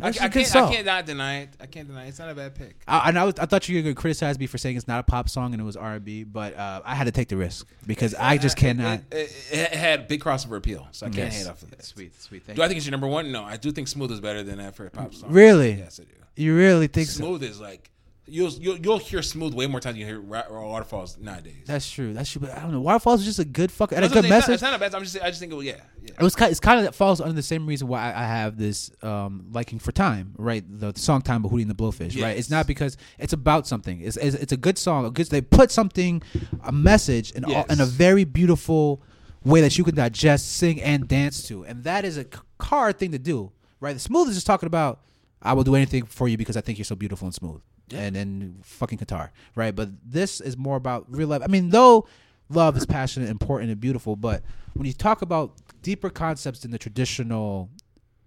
I, I can't. I can't not deny it. I can't deny it. It's not a bad pick. I, and I, was, I thought you were gonna criticize me for saying it's not a pop song and it was R and B, but uh, I had to take the risk because I, I just cannot. It, it, it had big crossover appeal, so I yes. can't hate off of that. Sweet, sweet. Thank do you. I think it's your number one? No, I do think Smooth is better than that for a pop song. Really? Yes, I do. You really think Smooth so? Is like you'll, you'll you'll hear Smooth way more times than you hear Waterfalls nowadays. That's true. That's true. But I don't know. Waterfalls is just a good fucking no, a good message. It's not, it's not a bad. I'm just. I just think it was, yeah. yeah. It was. Kind of, it's kind of that falls under the same reason why I, I have this um, liking for Time, right? The, the song Time by Hootie and the Blowfish, yes. right? It's not because it's about something. It's it's, it's a good song. A good, they put something, a message, in, yes. all, in a very beautiful way that you can digest, sing, and dance to, and that is a hard thing to do, right? The Smooth is just talking about I will do anything for you because I think you're so beautiful and smooth. And then fucking Qatar, right? But this is more about real life. I mean, though love is passionate, important, and beautiful, but when you talk about deeper concepts than the traditional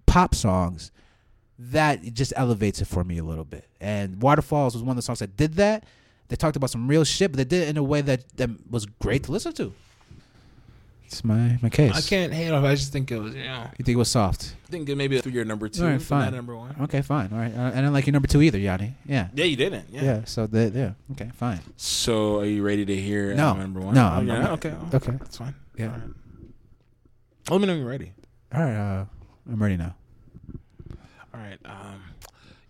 pop songs, that just elevates it for me a little bit. And Waterfalls was one of the songs that did that. They talked about some real shit, but they did it in a way that, that was great to listen to. It's my, my case. I can't hate off. I just think it was, you know. You think it was soft? I think it maybe through your number two. All right, fine. Not number one. Okay, fine. All right. Uh, I didn't like your number two either, Yanni. Yeah. Yeah, you didn't. Yeah. Yeah. So, the, yeah. Okay, fine. So, are you ready to hear no. number one? No. Oh, I'm yeah. not. Okay. Oh, okay. That's fine. Yeah. Right. Let me know when you're ready. All right. Uh, I'm ready now. All right. Um,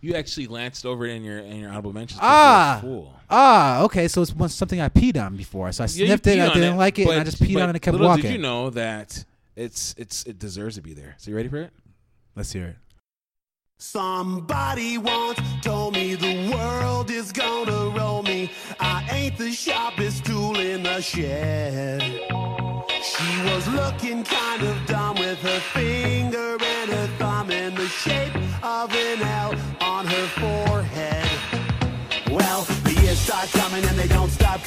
you actually lanced over it in your in your honorable mentions. Ah. Cool. Ah, okay, so it's something I peed on before. So I sniffed yeah, it, I didn't it, like it, and I just peed on it and kept little walking. Did you know that it's it's it deserves to be there? So you ready for it? Let's hear it. Somebody once told me the world is gonna roll me. I ain't the sharpest tool in the shed. She was looking kind of dumb with her finger and her thumb in the shape of an L on her forehead. Well, start coming and they don't stop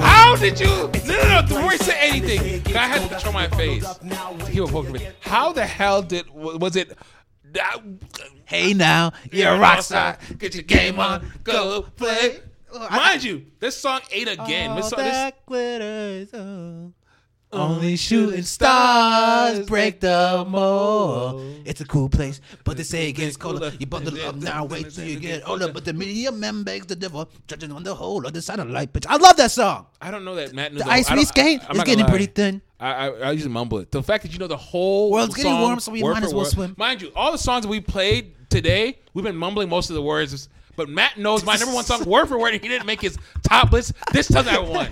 How did you? No, no, no. The worst said anything. I had to show my face. He was poking me. How the hell did? Was it? Uh, hey, now you're a rock star. Get your game on. Go play. Mind you, this song ate again. This song, this... Only shooting stars break the mold. It's a cool place, but they say it gets colder. You bundle up now, wait till you get older. But the media man begs the devil, judging on the whole other side of life, bitch. I love that song. I don't know that Matt knows. The ice cream skate is getting pretty thin. I, I I usually mumble it. The fact that you know the whole world's song, getting warm, so we might as well swim. Mind you, all the songs we played today, we've been mumbling most of the words. But Matt knows my number one song word for word, and he didn't make his top list. This time I won.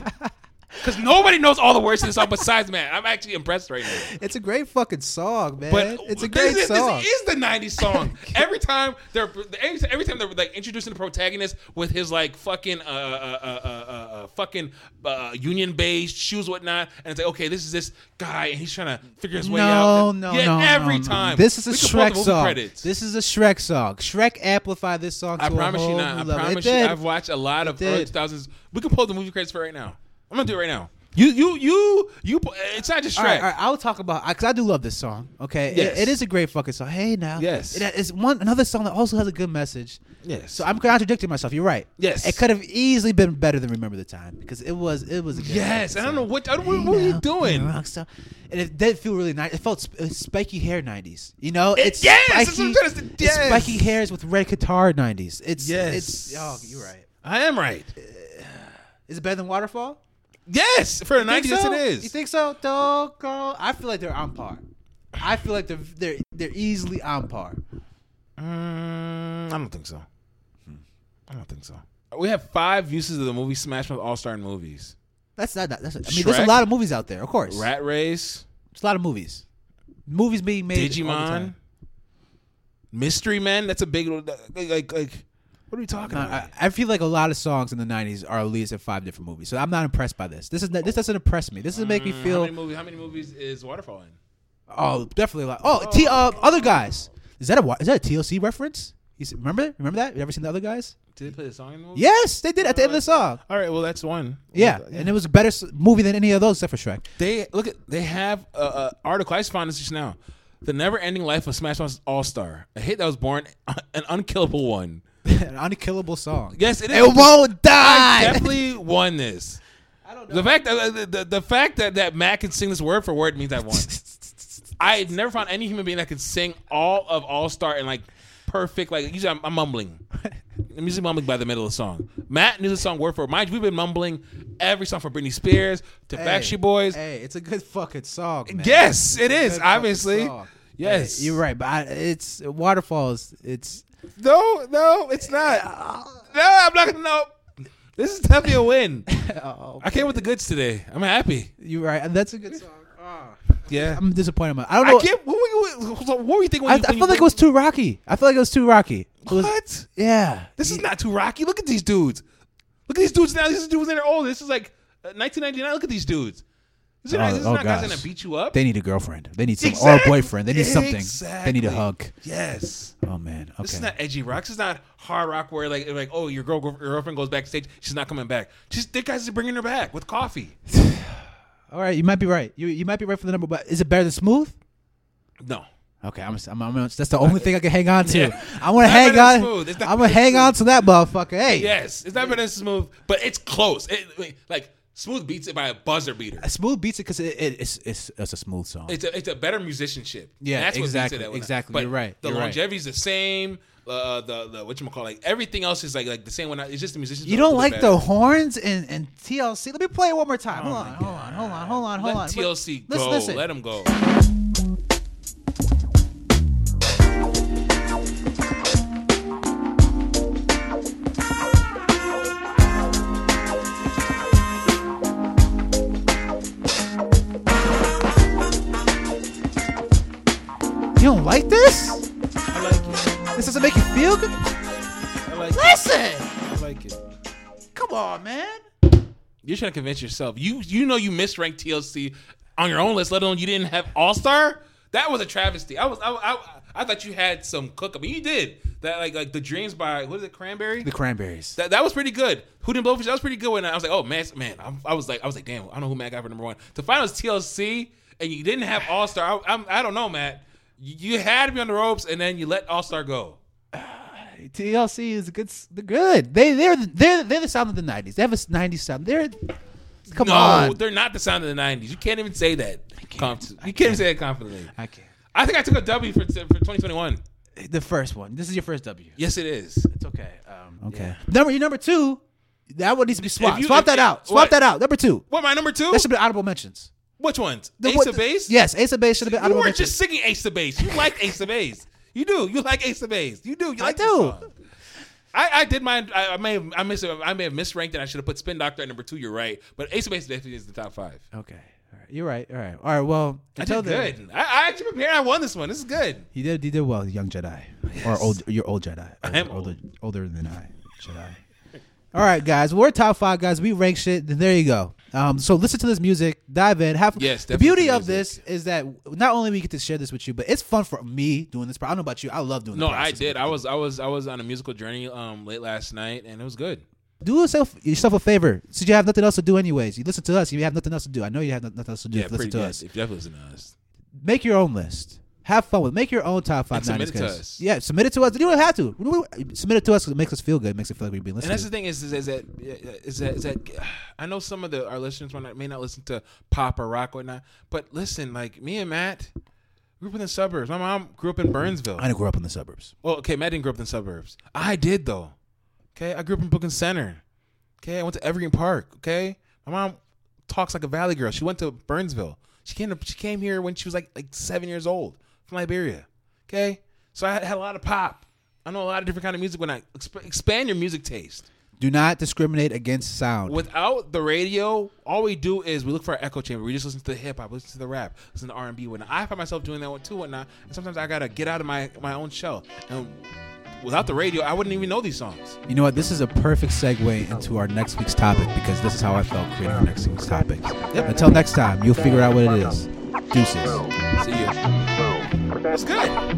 Because nobody knows all the words to this song besides Matt. I'm actually impressed right now. It's a great fucking song, man. But it's a great this, song. This is the nineties song. Every time they're every time they're like introducing the protagonist with his like fucking uh uh uh uh, uh fucking uh, Union Bay shoes whatnot, and it's like, okay, this is this guy, and he's trying to figure his way no, out. No, yeah, no, every no, time. No. This is a we Shrek song. Credits. This is a Shrek song. Shrek amplified this song. I to promise a whole you not. I promise you. Did. I've watched a lot it of did. early two thousands. We can pull the movie credits for right now. I'm gonna do it right now. You, you, you, you. It's not just Shrek. All right, all right, I'll talk about because I do love this song. Okay, yes. it, it is a great fucking song. Hey, now, yes, it, it's one another song that also has a good message. Yes. So I'm contradicting myself. You're right. Yes. It could have easily been better than Remember the Time because it was it was a good yes. Song. I don't know what I don't, hey, what are you doing? And it did feel really nice. It felt sp- spiky hair nineties. You know, it, it's yes, spiky, it's, it's, it's yes. spiky hairs with red guitar nineties. It's yes. It's oh, you're right. I am right. Uh, is it better than Waterfall? Yes, for the nineties, yes, it is. You think so? Dog, girl. I feel like they're on par. I feel like they're they're they're easily on par. Mm, I don't think so. I don't think so. We have five uses of the movie Smash Mouth All Star in movies. That's not. That's. I mean, Shrek, there's a lot of movies out there. Of course. Rat Race. There's a lot of movies. Movies being made. Digimon. All the time. Mystery Men. That's a big like like. like What are we talking not, about? I, I feel like a lot of songs in the nineties are at least in five different movies, so I'm not impressed by this. This is this doesn't impress me. This doesn't make me feel. How many movies, how many movies is Waterfall in? Oh, definitely a lot. Oh, oh. T, uh, Other Guys. Is that a is that a T L C reference? You see, remember remember that? You ever seen The Other Guys? Did they play the song in the movie? Yes, they did at the end of the song. All right, well that's one. Yeah, yeah, and it was a better movie than any of those except for Shrek. They look at they have a, a article. I just found this just now. The Never-Ending Life of Smash Mouth All Star, a hit that was born an unkillable one. An unkillable song. Yes, it is. It won't die. I definitely won this. I don't know. The fact that the, the, the fact that, that Matt can sing this word for word means I won. I've never found any human being that can sing all of All Star and like perfect. Like usually, I'm, I'm mumbling. I'm usually mumbling by the middle of the song. Matt knew the song word for word. Mind you, we've been mumbling every song from Britney Spears to hey, Backstreet Boys. Hey, it's a good fucking song, man. Yes, it is. Obviously, yes, hey, you're right. But I, it's Waterfalls. It's. No, no, it's not. No, I'm not gonna know. This is definitely a win. Oh, I came with the goods today. I'm happy. You're right, and that's a good song. Oh. Yeah, I'm disappointed. I don't know. I can't, what, were you, what were you thinking? When I, you, I feel you, like it was too rocky. I feel like it was too rocky. It was, what? Yeah, this is not too rocky. Look at these dudes. Look at these dudes now. These dudes that are old. This is like nineteen ninety-nine. Look at these dudes. This is oh, not, this is oh not guys gonna beat you up. They need a girlfriend. They need some exactly. or a boyfriend. They need something. Exactly. They need a hug. Yes. Oh man. Okay. This is not edgy rock. This is not hard rock where like like oh your girl your girlfriend goes backstage. She's not coming back. She's the guys are bringing her back with coffee. All right, you might be right. You you might be right for the number, but is it better than Smooth? No. Okay, I'm. I'm, I'm that's the only thing I can hang on to. Yeah. I want to hang on. I'm gonna hang on to that motherfucker. Hey. Yes, it's not better than Smooth, but it's close. It, like. Smooth beats it by a buzzer beater. Smooth beats it because it, it, it's, it's it's a smooth song. It's a, it's a better musicianship. Yeah, that's exactly. What beats it exactly. But you're right. The longevity is right. the same. Uh, the the whatchamacallit, like everything else is like like the same. When I, it's just the musicians. You don't like better. The horns and, and T L C. Let me play it one more time. Oh hold, on, hold on, hold on, hold on, hold Let on, hold on. T L C go. Listen, listen. Let them go. You don't like this? I like it. This doesn't make you feel good? I like Listen. it. Listen! I like it. Come on, man. You're trying to convince yourself. You you know you misranked T L C on your own list, let alone you didn't have All-Star? That was a travesty. I was I I, I thought you had some cook-up. You did. That like like the Dreams by, what is it, Cranberry? The Cranberries. That that was pretty good. Who Didn't Blowfish? That was pretty good. And I was like, oh, man, man. I, I was like, I was like, damn, I don't know who Matt got for number one. To find out it's T L C and you didn't have All-Star, I, I, I don't know, Matt. You had to be on the ropes, and then you let All Star go. Uh, T L C is good. They're good. They they're they're they're the sound of the nineties. They have a nineties sound. They're come no, on. No, they're not the sound of the nineties. You can't even say that. I can't, confidently. I you can't, can't even say that confidently. I can't. I think I took a W for for twenty twenty-one. The first one. This is your first W. Yes, it is. It's okay. Um, okay. Yeah. Number your number two That one needs to be swapped. You, Swap if, that out. Swap what? that out. Number two. What, my number two? That should be honorable mentions. Which ones? The, Ace what, of Base? Yes, Ace of Base should have been honorable mentions. You weren't just singing Ace of Base. You like Ace of Base. You do. You like Ace of Base. You do. You like I do. This song. I, I did mine. I, I may have I, mis- I may have misranked it. I should have put Spin Doctor at number two. You're right. But Ace of Base definitely is the top five. Okay. All right. You're right. All right. All right. Well, I did good. I, I actually prepared. I won this one. This is good. You did. You did well, young Jedi. Yes. Or old. You're old Jedi. Or, I am older. Old. Older than I. Jedi. All right, guys. We're top five, guys. We rank shit. Then there you go. Um, so listen to this music. Dive in. Have yes, the beauty music. Of this is that not only we get to share this with you, but it's fun for me doing this. I don't know about you. I love doing. No, I did. I was. I was. I was on a musical journey um, late last night, and it was good. Do yourself yourself a favor. Since you have nothing else to do, anyways, you listen to us. You have nothing else to do. I know you have nothing else to do. Yeah, listen to us. If you have listen to us, make your own list. Have fun with it. Make your own top five. And submit it to us. Yeah, submit it to us. You don't have to. Submit it to us because it makes us feel good. It makes it feel like we've been listening. And that's the thing is, is, is, that, is, that, is that I know some of the our listeners may not listen to pop or rock or whatnot, but listen, like me and Matt grew up in the suburbs. My mom grew up in Burnsville. I didn't grow up in the suburbs. Well, okay, Matt didn't grow up in the suburbs. I did, though. Okay, I grew up in Brooklyn Center. Okay, I went to Evergreen Park. Okay, my mom talks like a Valley girl. She went to Burnsville. She came to, she came here when she was like like seven years old. From Liberia, okay? So I had, had a lot of pop. I know a lot of different kind of music. When I exp- expand your music taste, do not discriminate against sound. Without the radio, all we do is we look for our echo chamber. We just listen to the hip hop, listen to the rap, listen to R and B. When I find myself doing that one too, whatnot, and sometimes I gotta get out of my my own shell. And without the radio, I wouldn't even know these songs. You know what? This is a perfect segue into our next week's topic because this is how I felt creating our next week's topic. Yep. Until next time, you'll figure out what it is. Deuces. See ya. That's good.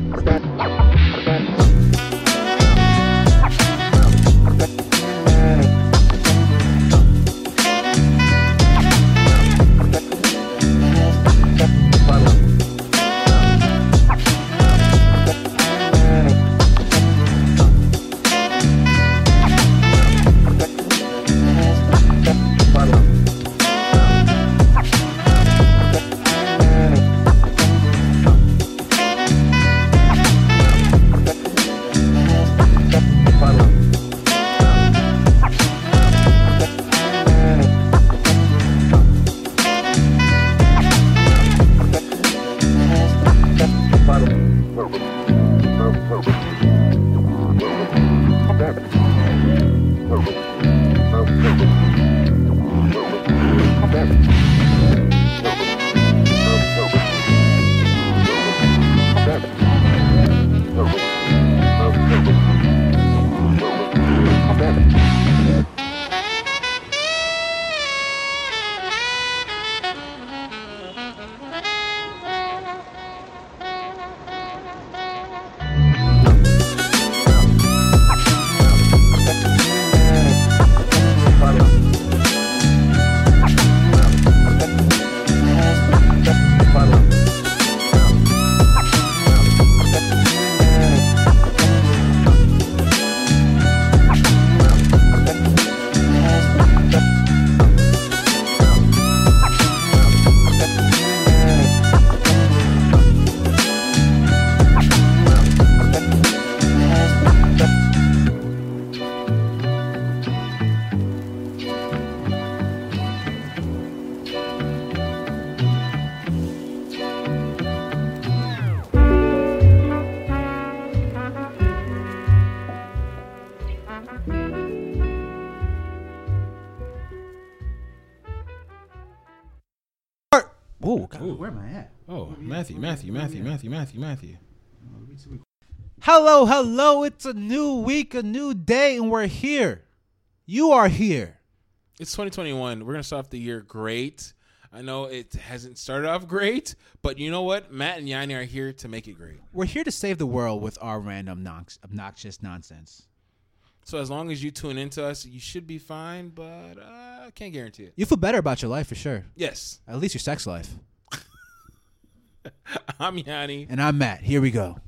Matthew, Matthew, Matthew, Matthew, Matthew, Matthew. Hello, hello. It's a new week, a new day, and we're here. You are here. It's twenty twenty-one. We're going to start off the year great. I know it hasn't started off great, but you know what? Matt and Yanni are here to make it great. We're here to save the world with our random nox- obnoxious nonsense. So as long as you tune into us, you should be fine, but I uh, can't guarantee it. You feel better about your life for sure. Yes. At least your sex life. I'm Yanni. And I'm Matt. Here we go.